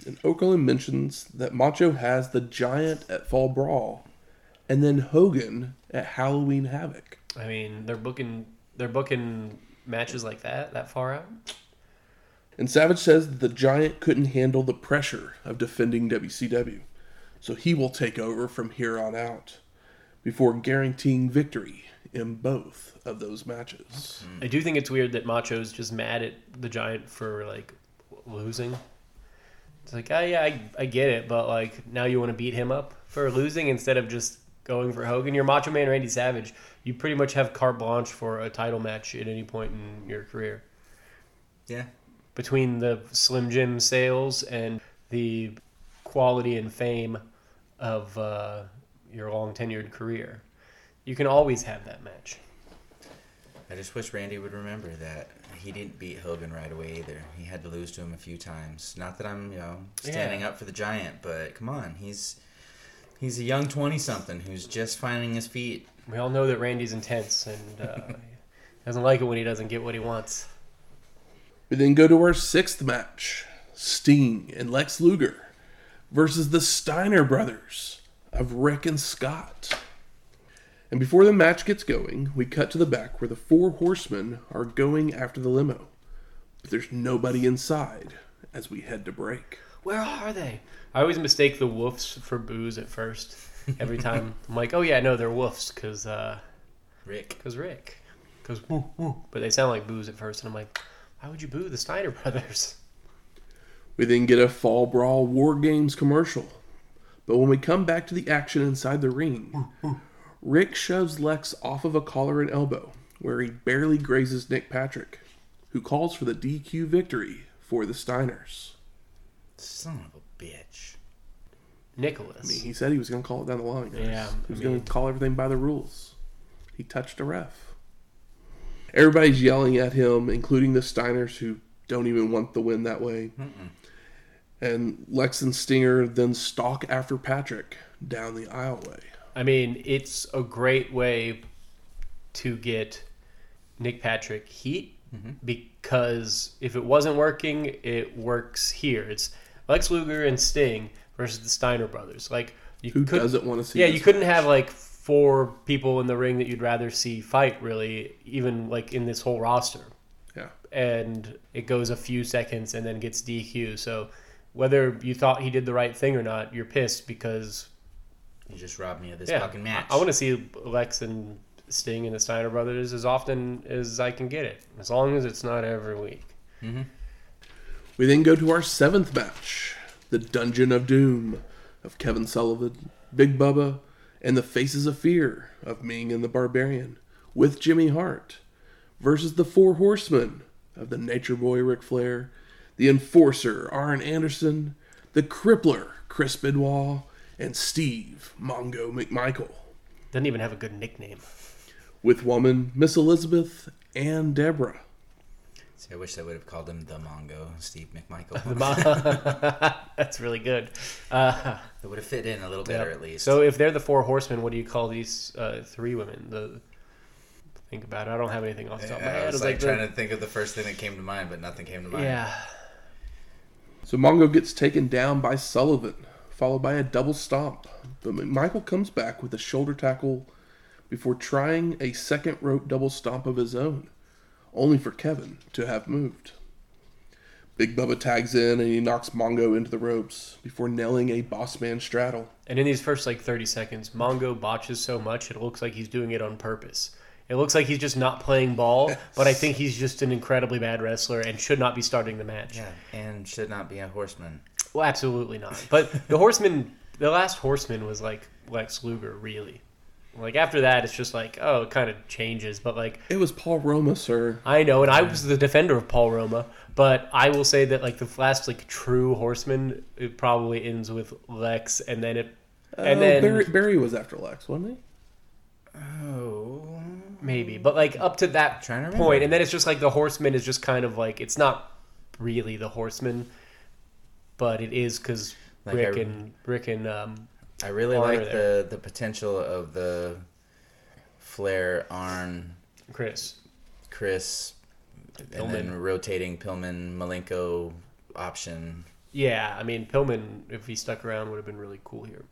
and Okerlund mentions that Macho has the Giant at Fall Brawl, and then Hogan at Halloween Havoc. I mean, they're booking they're booking matches like that that far out. And Savage says that the Giant couldn't handle the pressure of defending W C W, so he will take over from here on out before guaranteeing victory in both of those matches. I do think it's weird that Macho's just mad at the Giant for like losing. It's like, oh yeah, I, I get it, but like now you want to beat him up for losing instead of just going for Hogan. You're Macho Man Randy Savage. You pretty much have carte blanche for a title match at any point in your career. Yeah. Between the Slim Jim sales and the quality and fame of uh, your long tenured career. You can always have that match. I just wish Randy would remember that he didn't beat Hogan right away either. He had to lose to him a few times. Not that I'm, you know, standing yeah. up for the giant, but come on, he's he's a young twenty-something who's just finding his feet. We all know that Randy's intense and uh, doesn't like it when he doesn't get what he wants. We then go to our sixth match, Sting and Lex Luger versus the Steiner brothers of Rick and Scott. And before the match gets going, we cut to the back where the four horsemen are going after the limo. But there's nobody inside as we head to break. Where are they? I always mistake the woofs for boos at first. Every time I'm like, oh yeah, no, they're woofs because uh, Rick. Because Rick. Because woo, woo. But they sound like boos at first, and I'm like, why would you boo the Steiner brothers? We then get a Fall Brawl War Games commercial. But when we come back to the action inside the ring, woo, woo. Rick shoves Lex off of a collar and elbow, where he barely grazes Nick Patrick, who calls for the D Q victory for the Steiners. Son of a bitch. Nicholas. I mean, he said he was going to call it down the line. Guys. Yeah. He was I mean... going to call everything by the rules. He touched a ref. Everybody's yelling at him, including the Steiners, who don't even want the win that way. Mm-mm. And Lex and Stinger then stalk after Patrick down the aisleway. I mean, it's a great way to get Nick Patrick heat mm-hmm. because if it wasn't working, it works here. It's Lex Luger and Sting versus the Steiner brothers. Like, you who could, doesn't want to see? Yeah, you match. Couldn't have like four people in the ring that you'd rather see fight. Really, even like in this whole roster. Yeah, and it goes a few seconds and then gets D Q. So whether you thought he did the right thing or not, you're pissed because. You just robbed me of this yeah. fucking match. I, I want to see Lex and Sting and the Steiner brothers as often as I can get it, as long as it's not every week. Mm-hmm. We then go to our seventh match, the Dungeon of Doom of Kevin Sullivan, Big Bubba, and the Faces of Fear of Ming and the Barbarian with Jimmy Hart versus the Four Horsemen of the Nature Boy Ric Flair, the Enforcer Arn Anderson, the Crippler Chris Benoit, and Steve Mongo McMichael. Doesn't even have a good nickname. With woman Miss Elizabeth and Deborah. See, I wish they would have called him the Mongo, Steve McMichael. The Mon- That's really good. Uh, it would have fit in a little better, yep. at least. So if they're the Four Horsemen, what do you call these uh, three women? The Think about it. I don't have anything off the top yeah, of my head. I was, was like, like trying the... to think of the first thing that came to mind, but nothing came to mind. Yeah. So Mongo gets taken down by Sullivan, followed by a double stomp. But McMichael comes back with a shoulder tackle before trying a second rope double stomp of his own, only for Kevin to have moved. Big Bubba tags in and he knocks Mongo into the ropes before nailing a boss man straddle. And in these first like thirty seconds, Mongo botches so much it looks like he's doing it on purpose. It looks like he's just not playing ball, but I think he's just an incredibly bad wrestler and should not be starting the match. Yeah, and should not be a horseman. Well, absolutely not. But the horseman, the last horseman was like Lex Luger, really. Like after that, it's just like, oh, it kind of changes. But like, it was Paul Roma, sir. I know, and I was the defender of Paul Roma. But I will say that like the last like true horseman, it probably ends with Lex, and then it, and uh, then Barry, Barry was after Lex, wasn't he? Oh, maybe. But like up to that to point, and then it's just like the horseman is just kind of like it's not really the horseman. But it is because like Rick I, and Rick and um, I really Arn like the, the potential of the Flair, Arn, Chris, Chris, Pillman. And then rotating Pillman Malenko option. Yeah, I mean Pillman, if he stuck around, would have been really cool here.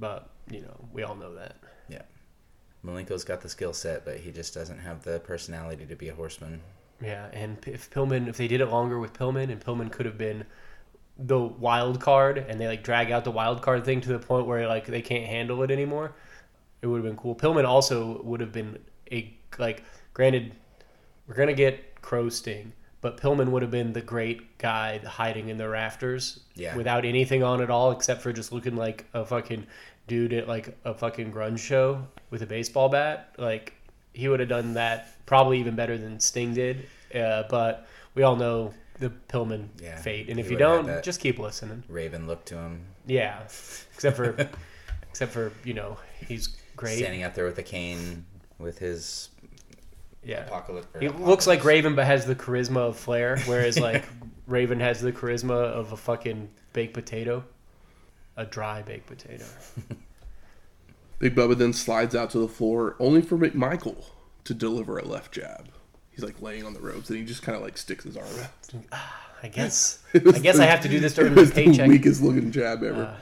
But you know, we all know that. Yeah, Malenko's got the skill set, but he just doesn't have the personality to be a horseman. Yeah, and if Pillman, if they did it longer with Pillman, and Pillman could have been the wild card, and they like drag out the wild card thing to the point where like they can't handle it anymore, it would have been cool. Pillman also would have been a like, granted, we're gonna get Crow Sting, but Pillman would have been the great guy hiding in the rafters, yeah, without anything on at all except for just looking like a fucking dude at like a fucking grunge show with a baseball bat. Like he would have done that probably even better than Sting did, uh, but we all know the Pillman yeah, fate. And if you don't, just keep listening. Raven looked to him. Yeah. Except for Except for, you know, he's great. Standing out there with a cane with his yeah. apocalypse. He apocalypse. looks like Raven but has the charisma of Flair, whereas like Raven has the charisma of a fucking baked potato. A dry baked potato. Big Bubba then slides out to the floor, only for McMichael to deliver a left jab. He's like laying on the ropes, and he just kind of like sticks his arm out. Ah, I guess. I guess the, I have to do this during my paycheck. It was the weakest looking jab ever. Uh,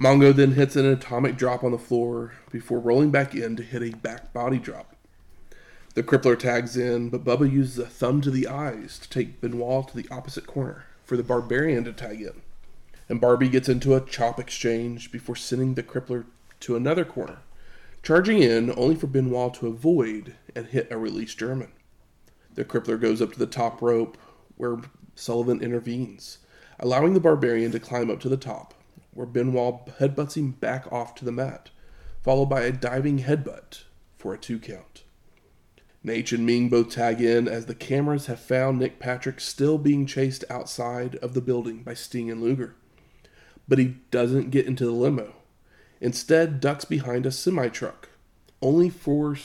Mongo then hits an atomic drop on the floor before rolling back in to hit a back body drop. The Crippler tags in, but Bubba uses a thumb to the eyes to take Benoit to the opposite corner for the Barbarian to tag in. And Barbie gets into a chop exchange before sending the Crippler to another corner, charging in only for Benoit to avoid and hit a released German. The Crippler goes up to the top rope where Sullivan intervenes, allowing the Barbarian to climb up to the top, where Benoit headbutts him back off to the mat, followed by a diving headbutt for a two count. Nate and Ming both tag in as the cameras have found Nick Patrick still being chased outside of the building by Sting and Luger. But he doesn't get into the limo. Instead, ducks behind a semi-truck, only for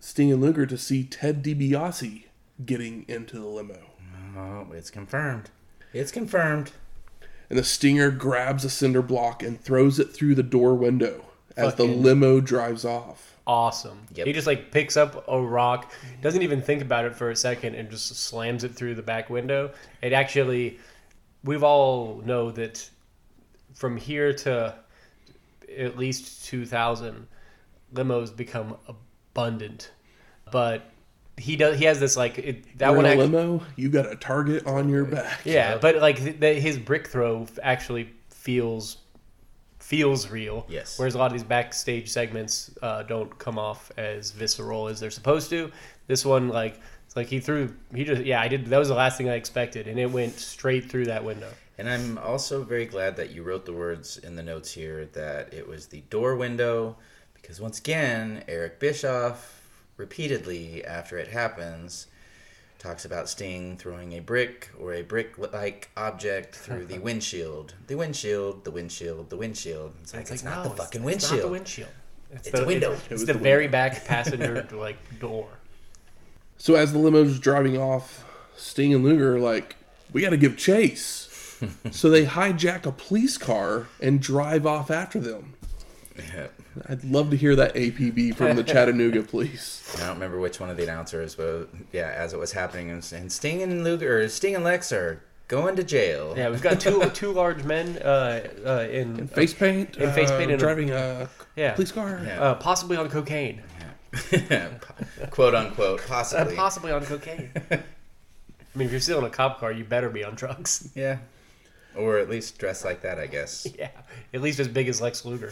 Sting and Luger to see Ted DiBiase getting into the limo. Oh, it's confirmed. It's confirmed. And the Stinger grabs a cinder block and throws it through the door window as Fucking the limo drives off. Awesome. Yep. He just like picks up a rock, doesn't even think about it for a second, and just slams it through the back window. It actually, we've all know that from here to at least two thousand, limos become abundant. But he does. He has this like it, that You're one. A actually, limo, you got a target on your back. Yeah, but like th- th- his brick throw actually feels feels real. Yes. Whereas a lot of these backstage segments uh, don't come off as visceral as they're supposed to. This one, like, it's like he threw. He just yeah. I did. That was the last thing I expected, and it went straight through that window. And I'm also very glad that you wrote the words in the notes here that it was the door window, because once again, Eric Bischoff, repeatedly after it happens, talks about Sting throwing a brick or a brick-like object through the windshield. The windshield, the windshield, the windshield. It's like, it's, it's like, not no, the fucking it's windshield. It's not the windshield. It's, it's the, a window. It's, it's it the, the very window. back passenger like door. So as the limo's driving off, Sting and Luger are like, we got to give chase. So they hijack a police car and drive off after them. Yeah. I'd love to hear that A P B from the Chattanooga police. I don't remember which one of the announcers, but yeah, as it was happening, and Sting and Luger, or Sting and Lex are going to jail. Yeah, we've got two two large men uh, uh, in, in face paint, in face paint, uh, and driving a yeah. police car, yeah. uh, possibly on cocaine, yeah. quote unquote, possibly, uh, possibly on cocaine. I mean, if you're stealing a cop car, you better be on drugs. Yeah. Or at least dressed like that, I guess. Yeah, at least as big as Lex Luger.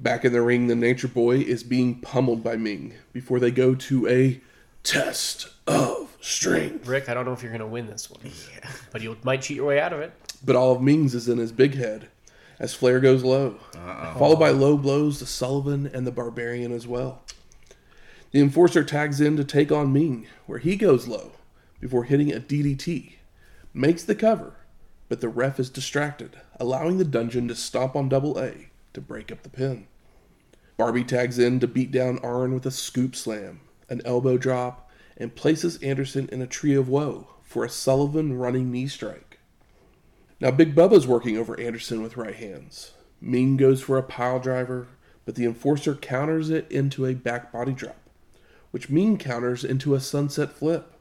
Back in the ring, the Nature Boy is being pummeled by Ming before they go to a test of strength. Rick, I don't know if you're going to win this one, yeah. but you might cheat your way out of it. But all of Ming's is in his big head as Flair goes low, Uh-oh. followed by low blows to Sullivan and the Barbarian as well. The Enforcer tags in to take on Ming, where he goes low before hitting a D D T, makes the cover, but the ref is distracted, allowing the Dungeon to stomp on Double A to break up the pin. Barbie tags in to beat down Arn with a scoop slam, an elbow drop, and places Anderson in a tree of woe for a Sullivan running knee strike. Now Big Bubba's working over Anderson with right hands. Ming goes for a pile driver, but the Enforcer counters it into a back body drop, which Ming counters into a sunset flip,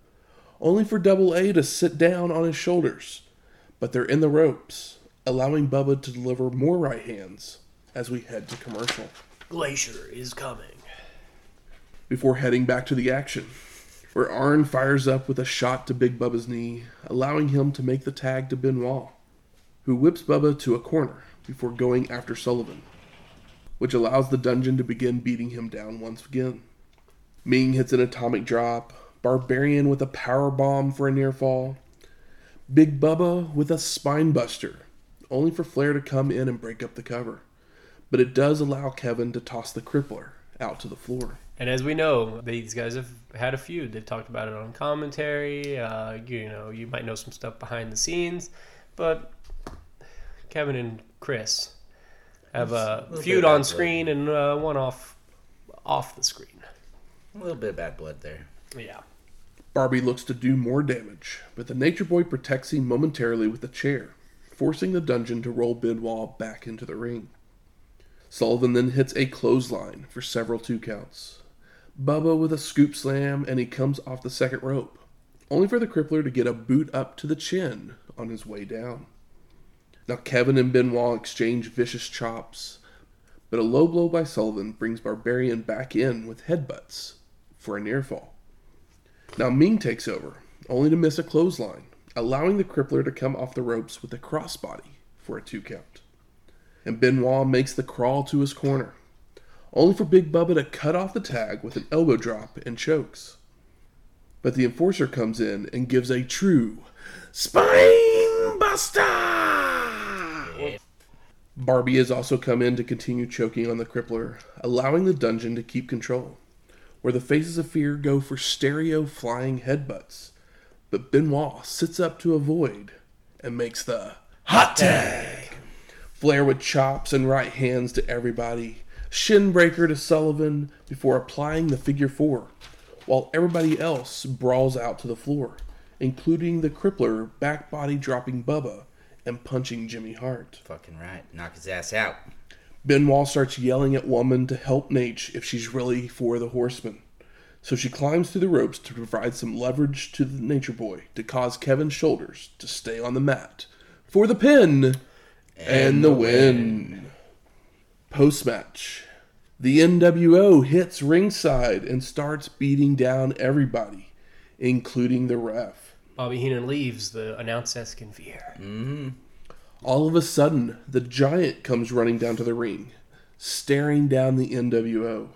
only for Double A to sit down on his shoulders. But they're in the ropes, allowing Bubba to deliver more right hands as we head to commercial. Glacier is coming. Before heading back to the action, where Arn fires up with a shot to Big Bubba's knee, allowing him to make the tag to Benoit, who whips Bubba to a corner before going after Sullivan, which allows the Dungeon to begin beating him down once again. Ming hits an atomic drop, Barbarian with a power bomb for a near fall, Big Bubba with a spine buster, only for Flair to come in and break up the cover. But it does allow Kevin to toss the Crippler out to the floor. And as we know, these guys have had a feud. They've talked about it on commentary. Uh, you know, you might know some stuff behind the scenes. But Kevin and Chris have a, a feud on screen blood. and uh, one off off the screen. A little bit of bad blood there. Yeah. Barbie looks to do more damage, but the Nature Boy protects him momentarily with a chair, forcing the Dungeon to roll Benoit back into the ring. Sullivan then hits a clothesline for several two counts. Bubba with a scoop slam, and he comes off the second rope, only for the Crippler to get a boot up to the chin on his way down. Now Kevin and Benoit exchange vicious chops, but a low blow by Sullivan brings Barbarian back in with headbutts for a near fall. Now Ming takes over, only to miss a clothesline, allowing the Crippler to come off the ropes with a crossbody for a two count. And Benoit makes the crawl to his corner, only for Big Bubba to cut off the tag with an elbow drop and chokes. But the Enforcer comes in and gives a true Spine Buster! Yeah. Barbie has also come in to continue choking on the Crippler, allowing the Dungeon to keep control, where the Faces of Fear go for stereo flying headbutts. But Benoit sits up to avoid and makes the hot tag! Flair with chops and right hands to everybody. Shinbreaker to Sullivan before applying the figure four, while everybody else brawls out to the floor, including the Crippler back body dropping Bubba and punching Jimmy Hart. Fucking right. Knock his ass out. Benoit starts yelling at Woman to help Nate if she's really for the Horseman. So she climbs through the ropes to provide some leverage to the Nature Boy to cause Kevin's shoulders to stay on the mat for the pin. And, and the win. win. Post-match, the N W O hits ringside and starts beating down everybody, including the ref. Bobby Heenan leaves the announce desk in fear. Mm-hmm. All of a sudden, the Giant comes running down to the ring, staring down the N W O.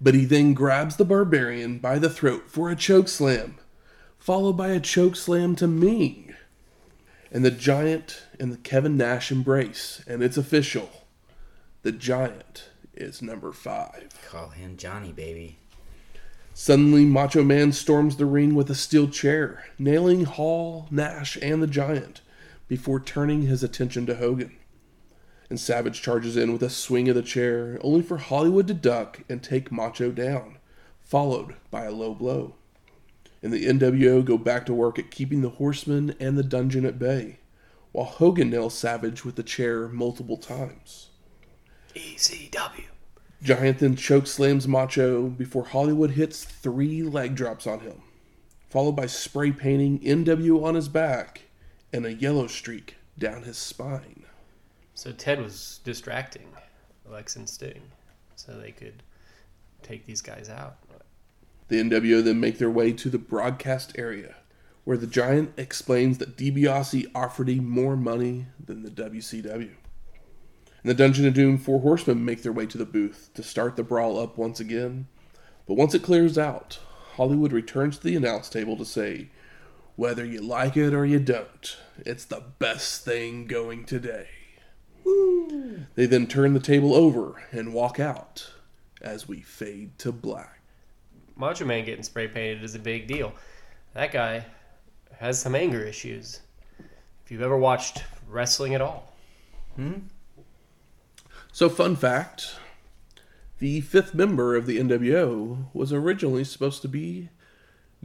But he then grabs the Barbarian by the throat for a chokeslam, followed by a chokeslam to Ming. And the Giant and the Kevin Nash embrace, and it's official. The Giant is number five. Call him Johnny, baby. Suddenly, Macho Man storms the ring with a steel chair, nailing Hall, Nash, and the Giant, before turning his attention to Hogan. And Savage charges in with a swing of the chair, only for Hollywood to duck and take Macho down, followed by a low blow. And the N W O go back to work at keeping the Horsemen and the Dungeon at bay, while Hogan nails Savage with the chair multiple times. E C W. Giant then chokeslams Macho before Hollywood hits three leg drops on him, followed by spray painting N W O on his back and a yellow streak down his spine. So Ted was distracting Lex and Sting so they could take these guys out. The N W O then make their way to the broadcast area, where the Giant explains that DiBiase offered him more money than the W C W. In the Dungeon of Doom, four Horsemen make their way to the booth to start the brawl up once again. But once it clears out, Hollywood returns to the announce table to say, "Whether you like it or you don't, it's the best thing going today." Woo. They then turn the table over and walk out as we fade to black. Macho Man getting spray painted is a big deal. That guy has some anger issues. If you've ever watched wrestling at all. Hmm? So, fun fact, the fifth member of the N W O was originally supposed to be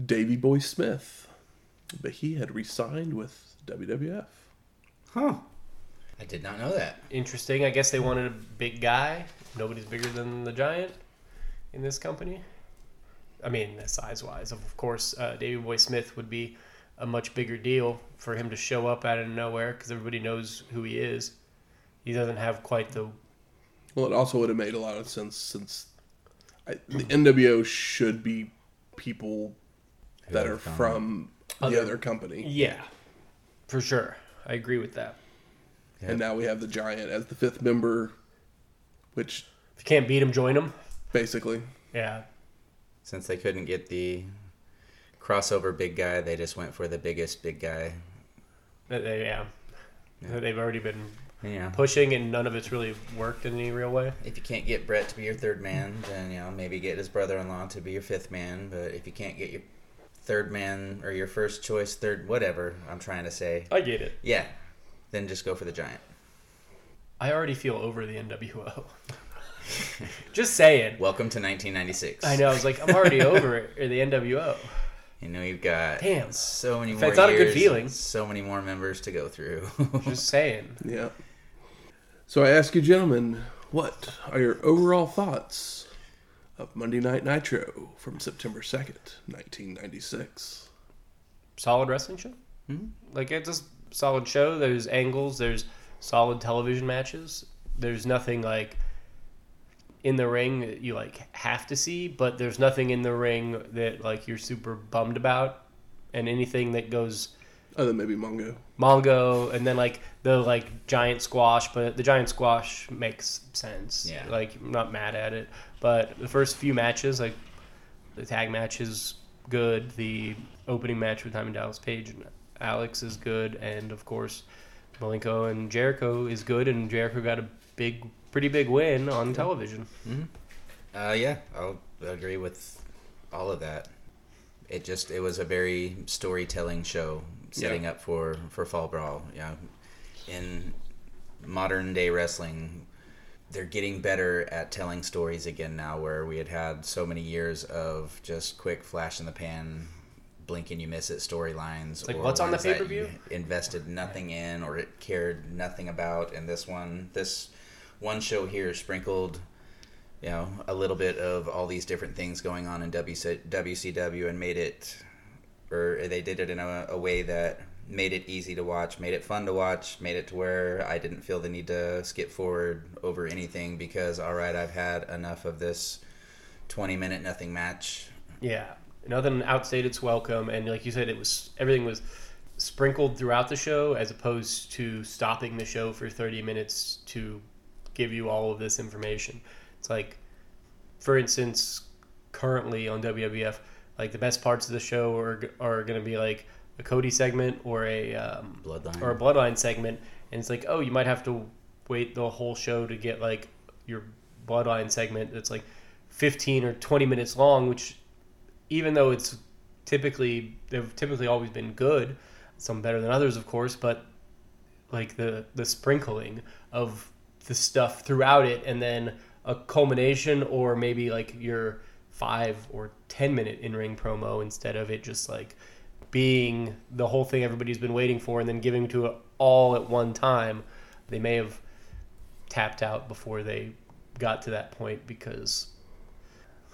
Davey Boy Smith, but he had re-signed with W W F. Huh. I did not know that. Interesting. I guess they wanted a big guy. Nobody's bigger than the Giant in this company. I mean, size-wise, of course, uh, Davey Boy Smith would be a much bigger deal for him to show up out of nowhere because everybody knows who he is. He doesn't have quite the... Well, it also would have made a lot of sense since I, the N W O should be people that are from other, the other company. Yeah, for sure. I agree with that. Yep. And now we have the Giant as the fifth member, which... If you can't beat him, join him. Basically. Yeah. Since they couldn't get the crossover big guy, they just went for the biggest big guy. They, yeah. yeah. They've already been yeah. pushing, and none of it's really worked in any real way. If you can't get Brett to be your third man, then you know maybe get his brother-in-law to be your fifth man. But if you can't get your third man or your first choice third whatever, I'm trying to say. I get it. Yeah. Then just go for the Giant. I already feel over the N W O. Just saying. Welcome to nineteen ninety-six. I know. I was like, I'm already over it, or the N W O. You know, you've got Damn. so many if more. It's not years, a good feeling. So many more members to go through. Just saying. Yeah. So I ask you, gentlemen, what are your overall thoughts of Monday Night Nitro from September second, nineteen ninety-six? Solid wrestling show. Mm-hmm. Like, it's a solid show. There's angles. There's solid television matches. There's nothing like in the ring that you like have to see, but there's nothing in the ring that like you're super bummed about, and anything that goes other than maybe Mongo. Mongo, and then like the like giant squash, but the giant squash makes sense. Yeah. Like, I'm not mad at it. But the first few matches, like the tag match is good, the opening match with Diamond Dallas Page and Alex is good, and of course Malenko and Jericho is good, and Jericho got a big, pretty big win on television. Mm-hmm. Uh, yeah, I'll agree with all of that. It just, it was a very storytelling show, setting yeah. up for, for Fall Brawl. Yeah, in modern day wrestling, they're getting better at telling stories again now, where we had had so many years of just quick flash in the pan, blink and you miss it storylines, like what's on the pay-per-view invested nothing in or it cared nothing about, and this one this one show here sprinkled, you know, a little bit of all these different things going on in W C W and made it, or they did it in a, a way that made it easy to watch, made it fun to watch, made it to where I didn't feel the need to skip forward over anything because, all right, I've had enough of this twenty minute nothing match. Yeah. Nothing outstayed its welcome, and like you said, it was, everything was sprinkled throughout the show as opposed to stopping the show for thirty minutes to give you all of this information. It's like, for instance, currently on W W F, like the best parts of the show are are going to be like a Cody segment or a um, Bloodline or a Bloodline segment, and it's like, oh, you might have to wait the whole show to get like your Bloodline segment that's like fifteen or twenty minutes long, which, even though it's typically, they've typically always been good, some better than others, of course, but like the, the sprinkling of the stuff throughout it, and then a culmination, or maybe like your five or ten minute in-ring promo instead of it just like being the whole thing everybody's been waiting for and then giving to it all at one time. They may have tapped out before they got to that point because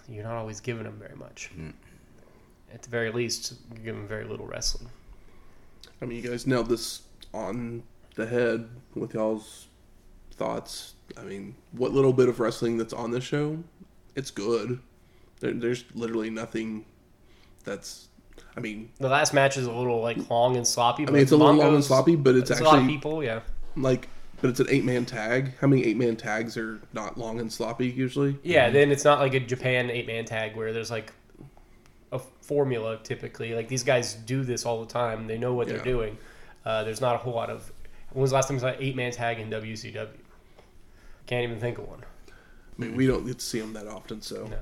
you're not always giving them very much. Mm. At the very least, you're giving them very little wrestling. I mean, you guys nailed this on the head with y'all's thoughts. I mean, what little bit of wrestling that's on this show, it's good. There, there's literally nothing that's, I mean... The last match is a little, like, long and sloppy. But I mean, it's a little long and sloppy, but it's, it's actually... a lot of people, yeah. Like... But it's an eight-man tag. How many eight-man tags are not long and sloppy usually? Yeah, then it's not like a Japan eight-man tag where there's like a formula typically. Like, these guys do this all the time. They know what yeah. they're doing. Uh, there's not a whole lot of... When was the last time you saw an eight-man tag in W C W? Can't even think of one. I mean, we don't get to see them that often, so... No.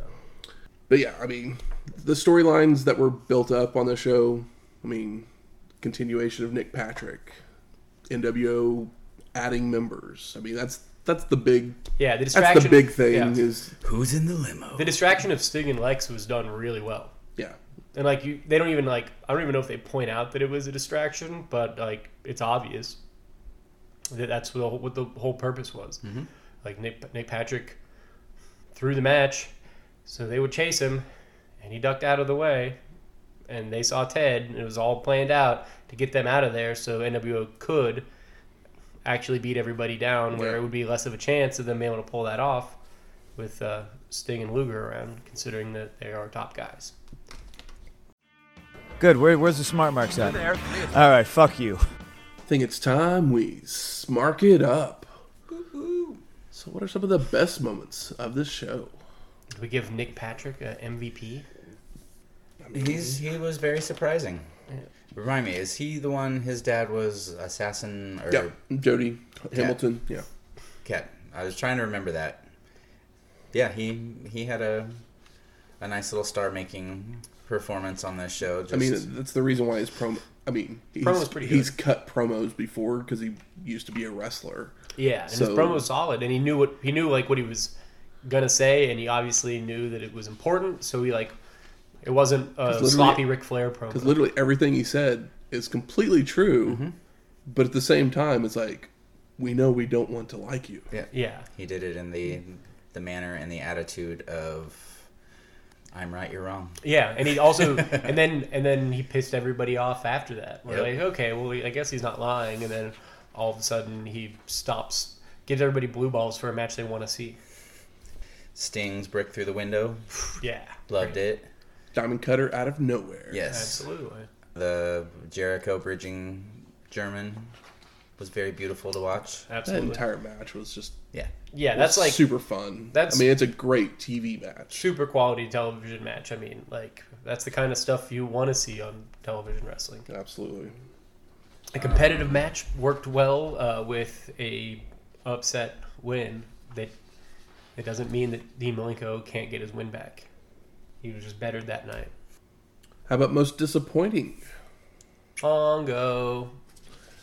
But yeah, I mean, the storylines that were built up on the show, I mean, continuation of Nick Patrick, N W O... adding members. I mean, that's that's the big yeah. The distraction. That's the big thing yeah. is who's in the limo. The distraction of Sting and Lex was done really well. Yeah, and like you, they don't even like. I don't even know if they point out that it was a distraction, but like it's obvious that that's what the, what the whole purpose was. Mm-hmm. Like Nick Nick Patrick threw the match, so they would chase him, and he ducked out of the way, and they saw Ted, and it was all planned out to get them out of there, so N W O could actually beat everybody down, where yeah. it would be less of a chance of them being able to pull that off with uh, Sting and Luger around, considering that they are top guys. Good. Where, where's the smart marks at? There. All right, fuck you. I think it's time we smark it up. Ooh. So what are some of the best moments of this show? Did we give Nick Patrick an M V P? He's, he was very surprising. Yeah. Remind me, is he the one, his dad was assassin? Or... Yeah, Jody Cat. Hamilton, yeah. Cat. I was trying to remember that. Yeah, he he had a a nice little star-making performance on this show. Just... I mean, that's the reason why his promo, I mean, he's, promo's pretty good. He's cut promos before because he used to be a wrestler. Yeah, and so, his promo was solid, and he knew what he knew like what he was gonna say, and he obviously knew that it was important. So he like it wasn't a sloppy Ric Flair promo. Because literally everything he said is completely true, mm-hmm. but at the same time, it's like we know we don't want to like you. Yeah, yeah. He did it in the the manner and the attitude of. I'm right, you're wrong. Yeah, and he also, and then and then he pissed everybody off after that. We're yep. like, okay, well, I guess he's not lying. And then all of a sudden he stops, gives everybody blue balls for a match they want to see. Sting's brick through the window. Yeah. Loved great. It. Diamond cutter out of nowhere. Yes. Absolutely. The Jericho bridging German was very beautiful to watch. Absolutely. The entire match was just... Yeah. Yeah, that's like super fun. That's I mean, it's a great T V match. Super quality television match. I mean, like that's the kind of stuff you want to see on television wrestling. Absolutely. A competitive match worked well uh, with a upset win. That it doesn't mean that Dean Malenko can't get his win back. He was just better that night. How about most disappointing? Mongo.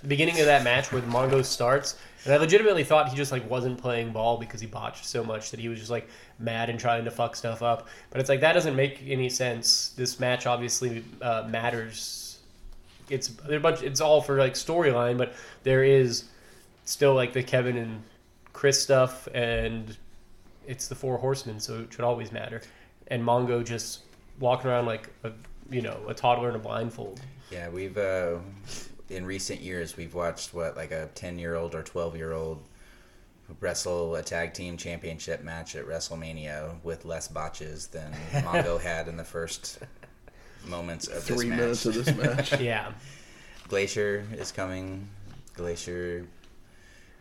The beginning of that match where the Mongo starts. And I legitimately thought he just like wasn't playing ball because he botched so much that he was just like mad and trying to fuck stuff up. But it's like that doesn't make any sense. This match obviously uh, matters. It's there bunch. It's all for like storyline, but there is still like the Kevin and Chris stuff, and it's the Four Horsemen, so it should always matter. And Mongo just walking around like a, you know a toddler in a blindfold. Yeah, we've. Uh... In recent years, we've watched, what, like a ten-year-old or twelve-year-old wrestle a tag team championship match at WrestleMania with less botches than Mongo had in the first moments of Three this match. Three minutes of this match. Yeah. Glacier is coming. Glacier,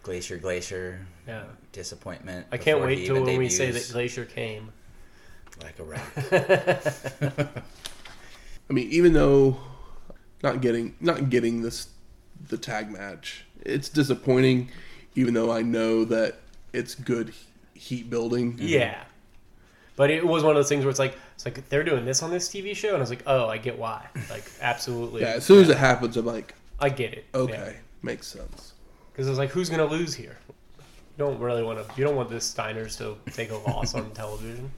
Glacier, Glacier. Yeah. Disappointment. I can't wait till when debuts. We say that Glacier came. Like a rock. I mean, even though... Not getting not getting this the tag match. It's disappointing, even though I know that it's good heat building. Mm-hmm. Yeah. But it was one of those things where it's like it's like they're doing this on this T V show, and I was like, oh, I get why. Like, absolutely. Yeah, as soon yeah. as it happens, I'm like... I get it. Okay, yeah. Makes sense. Because I was like, who's going to lose here? You don't really want to... You don't want the Steiners to take a loss on television.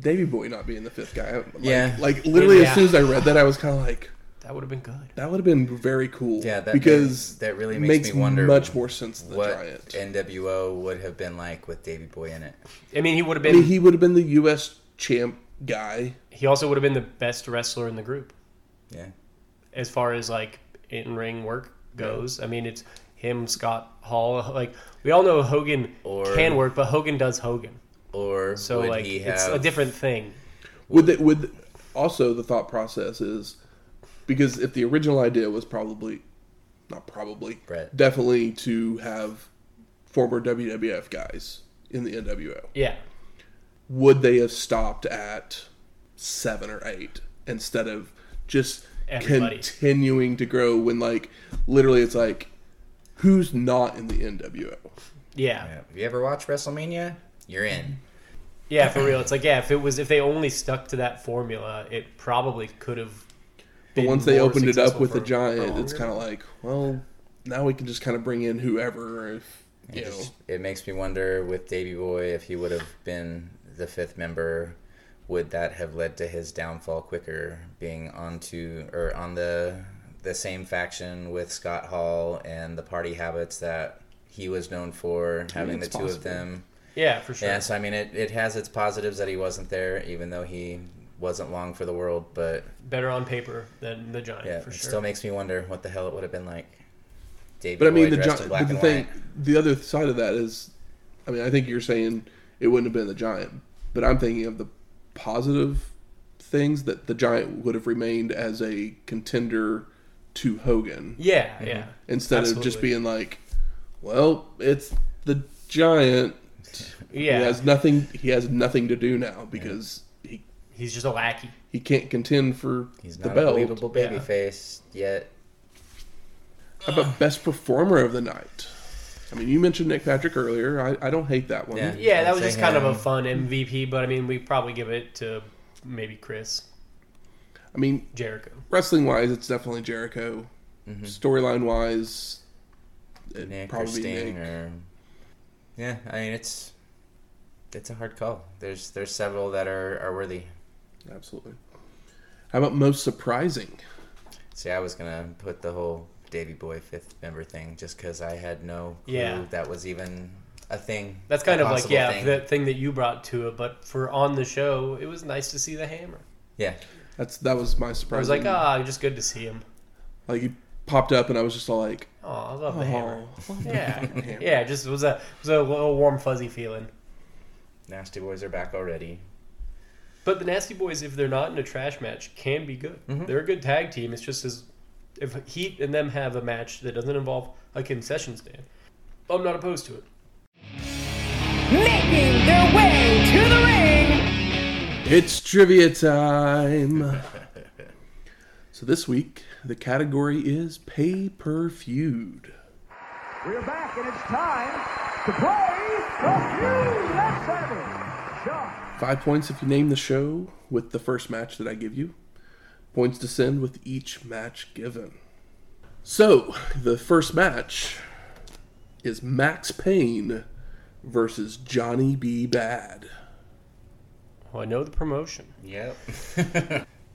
Davey Boy not being the fifth guy. Like, yeah. Like, literally, yeah. as soon as I read that, I was kind of like... That would have been good. That would have been very cool. Yeah, that because makes, that really makes, makes me wonder much more sense than what Giant. N W O would have been like with Davey Boy in it. I mean, he would have been. I mean, he would have been the U S champ guy. He also would have been the best wrestler in the group. Yeah. As far as like in ring work goes, yeah. I mean, it's him, Scott Hall. Like we all know, Hogan or, can work, but Hogan does Hogan. Or so would like he have, it's a different thing. Would that would also the thought process is. Because if the original idea was probably, not probably, Brett. Definitely to have former W W F guys in the N W O. Yeah. Would they have stopped at seven or eight instead of just everybody. Continuing to grow when, like, literally it's like, who's not in the N W O? Yeah. Have you ever watched WrestleMania? You're in. Yeah, for real. It's like, yeah, if it was, if they only stuck to that formula, it probably could have. But once they opened it up with the Giant, it's kind of like, well, now we can just kind of bring in whoever. If, you know. It makes me wonder with Davey Boy, if he would have been the fifth member, would that have led to his downfall quicker? Being onto or on the the same faction with Scott Hall and the party habits that he was known for, having the two of them. Yeah, for sure. Yeah, so I mean, it, it has its positives that he wasn't there, even though he. Wasn't long for the world, but... Better on paper than the Giant, yeah, for sure. It still makes me wonder what the hell it would have been like. Davey but, I mean, Boy the Giant... But the thing... White. The other side of that is... I mean, I think you're saying it wouldn't have been the Giant, but I'm thinking of the positive things that the Giant would have remained as a contender to Hogan. Yeah, mm-hmm. yeah. Instead Absolutely. Of just being like, well, it's the Giant. Yeah. He has nothing, he has nothing to do now because... Yeah. He's just a lackey. He can't contend for He's the belt. He's not a believable babyface yeah. yet. How about best performer of the night? I mean, you mentioned Nick Patrick earlier. I, I don't hate that one. Yeah, yeah that was just him. Kind of a fun M V P, but I mean, we probably give it to maybe Chris. I mean, Jericho. Wrestling-wise, it's definitely Jericho. Mm-hmm. Storyline-wise, it'd Nick probably be Nick. Or... Yeah, I mean, it's it's a hard call. There's there's several that are, are worthy. Absolutely. How about most surprising? See, I was going to put the whole Davey Boy fifth member thing just because I had no clue yeah. that was even a thing. That's kind of like, yeah, thing. the thing that you brought to it. But for on the show, it was nice to see the hammer. Yeah. That's That was my surprise. I was like, ah, oh, just good to see him. Like, he popped up, and I was just all like... Oh, I love the oh, hammer. Love yeah, the hammer. Yeah, just was a, was a little warm, fuzzy feeling. Nasty Boys are back already. But the Nasty Boys, if they're not in a trash match, can be good. Mm-hmm. They're a good tag team. It's just as if Heat and them have a match that doesn't involve a concession stand, I'm not opposed to it. Making their way to the ring! It's trivia time! So this week, the category is pay-per-feud. We're back, and it's time to play the feud! Let's have it! Shot. Five points if you name the show with the first match that I give you. Points descend with each match given. So, the first match is Max Payne versus Johnny B. Bad. Well, I know the promotion. Yep.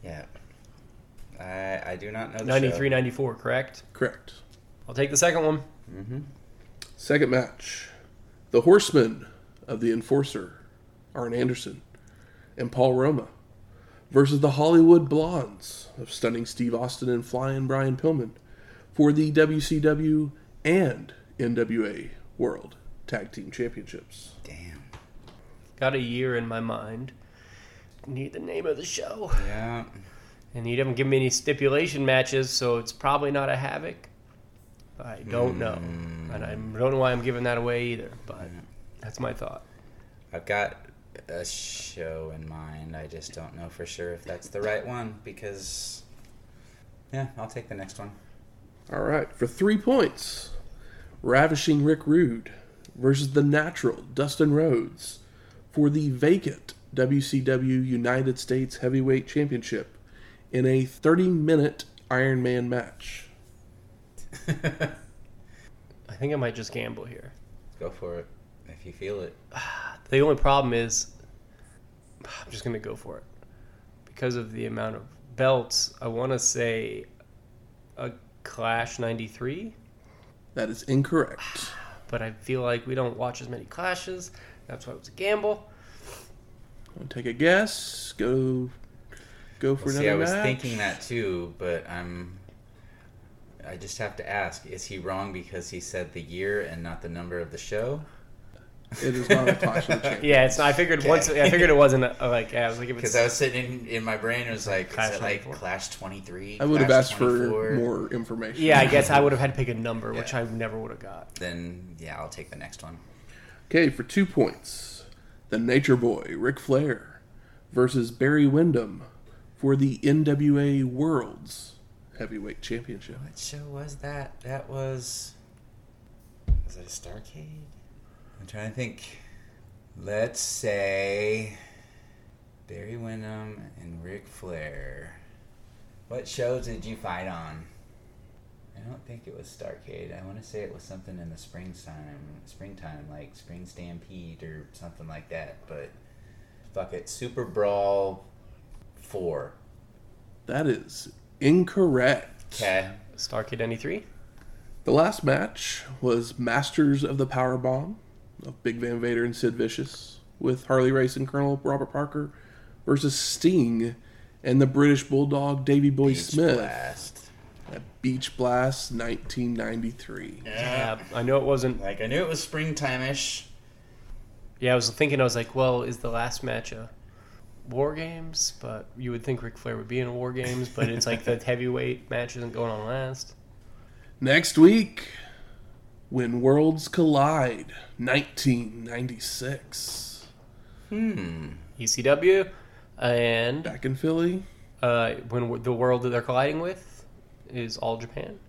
Yeah. I, I do not know the ninety-three, show. ninety-three ninety-four, correct? Correct. I'll take the second one. Mm-hmm. Second match. The Horsemen of the Enforcer, Arn Anderson, and Paul Roma versus the Hollywood Blondes of Stunning Steve Austin and Flying Brian Pillman for the W C W and N W A World Tag Team Championships. Damn. Got a year in my mind. Need the name of the show. Yeah. And he didn't give me any stipulation matches, so it's probably not a Havoc. I don't mm. know. And I don't know why I'm giving that away either, but that's my thought. I've got a show in mind. I just don't know for sure if that's the right one because, yeah, I'll take the next one. All right. For three points, Ravishing Rick Rude versus The Natural Dustin Rhodes for the vacant W C W United States Heavyweight Championship in a thirty-minute Iron Man match. I think I might just gamble here. Go for it, if you feel it. The only problem is, I'm just going to go for it. Because of the amount of belts, I want to say a Clash ninety-three. That is incorrect. But I feel like we don't watch as many Clashes. That's why it was a gamble. I'll take a guess. Go... Go for well, another see, I match. was thinking that too, but I'm. I just have to ask: is he wrong because he said the year and not the number of the show? It is not a Clash of the Champions. Yeah, it's. Not, I figured okay. once. I figured it wasn't a, like. Yeah, I was like, because I was sitting in, in my brain, it was like, Clash, is it like Clash twenty-three. I would have asked twenty-four? For more information. Yeah, I guess I would have had to pick a number, yeah. which I never would have got. Then yeah, I'll take the next one. Okay, for two points, the Nature Boy Ric Flair versus Barry Windham for the N W A World's Heavyweight Championship. What show was that? That was... Was it a Starcade? I'm trying to think. Let's say... Barry Windham and Ric Flair. What show did you fight on? I don't think it was Starcade. I want to say it was something in the springtime. Springtime, like Spring Stampede or something like that. But, fuck it. Super Brawl... Four. That is incorrect. Okay. Starcade ninety-three. The last match was Masters of the Powerbomb of Big Van Vader and Sid Vicious with Harley Race and Colonel Robert Parker versus Sting and the British Bulldog Davey Boy Beach Smith. Blast. At Beach Blast nineteen ninety-three. Yeah. yeah, I know it wasn't. Like, I knew it was springtime-ish. Yeah, I was thinking, I was like, well, is the last match a War Games, but you would think Ric Flair would be in War Games, but it's like the heavyweight match isn't going on last. Next week, When Worlds Collide, nineteen ninety-six. Hmm. E C W and... Back in Philly. Uh, when the world that they're colliding with is All Japan.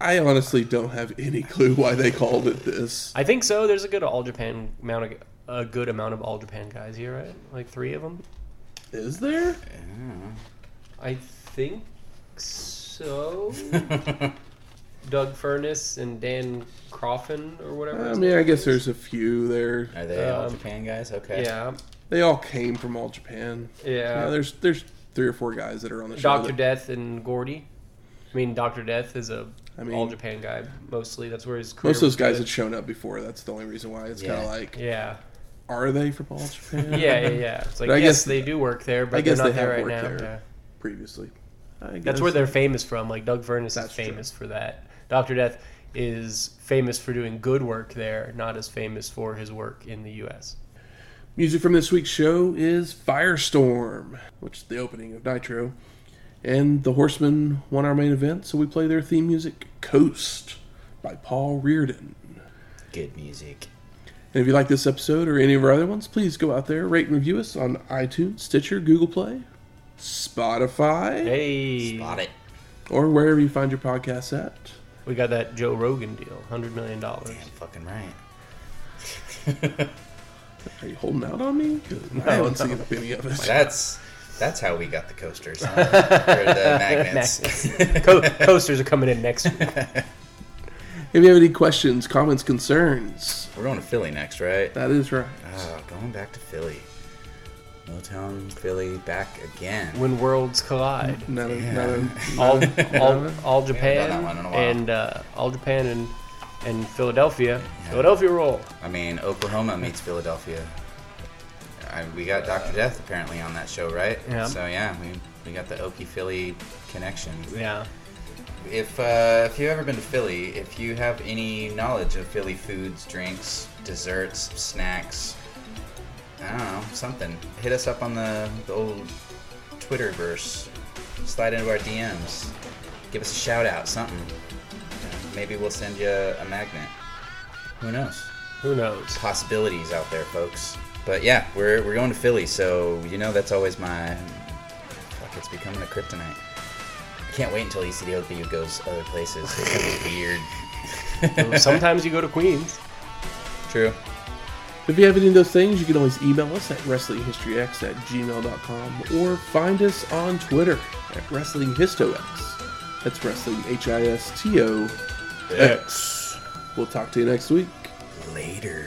I honestly don't have any clue why they called it this. I think so. There's a good All Japan amount of... A good amount of All Japan guys here, right? Like three of them? Is there? Yeah. I think so. Doug Furness and Dan Coffin or whatever. I mean, I guess there's a few there. Are they um, All Japan guys? Okay. Yeah. They all came from All Japan. Yeah. yeah there's there's three or four guys that are on the show. Doctor That... Death and Gordy. I mean, Doctor Death is a I mean, All Japan guy mostly. That's where his career. Most of those guys good. had shown up before. That's the only reason why. It's yeah. kind of like, yeah. Are they from All Japan? yeah, yeah, yeah. It's like, I yes, guess they do work there, but I guess they're not they there have right worked now. There yeah. Previously. I guess. That's where they're famous from. Like Doug Furness that's is famous true. for that. Doctor Death is famous for doing good work there, not as famous for his work in the U S. Music from this week's show is Firestorm, which is the opening of Nitro. And the Horsemen won our main event, so we play their theme music, Coast, by Paul Reardon. Good music. And if you like this episode or any of our other ones, please go out there, rate and review us on iTunes, Stitcher, Google Play, Spotify. Hey. Spot it. Or wherever you find your podcasts at. We got that Joe Rogan deal, one hundred million dollars. Damn, fucking right. Are you holding out on me? No, I haven't no. seen any of it. That's... That's how we got the coasters, huh? Or the magnets. magnets. Co- coasters are coming in next week. If you have any questions, comments, concerns. We're going to Philly next, right? That is right. Oh, going back to Philly. Motown, Philly, back again. When worlds collide. No, yeah. no, all, all, all Japan and uh, all Japan and and Philadelphia. Yeah. Philadelphia roll. I mean, Oklahoma meets Philadelphia. I, we got Doctor Death apparently on that show, right? Yeah. So yeah, we we got the Okie Philly connection. Yeah. If uh, if you've ever been to Philly, if you have any knowledge of Philly foods, drinks, desserts, snacks, I don't know, something, hit us up on the, the old Twitterverse. Slide into our D Ms. Give us a shout out, something. Maybe we'll send you a magnet. Who knows? Who knows? Possibilities out there, folks. But yeah, we're we're going to Philly, so you know that's always my fuck. It's becoming a kryptonite. I can't wait until E C W goes other places. It's gonna be weird. Sometimes you go to Queens. True. If you have any of those things, you can always email us at wrestlinghistoryx at gmail dot com or find us on Twitter at wrestlinghistox. That's wrestling H I S T O X. We'll talk to you next week. Later.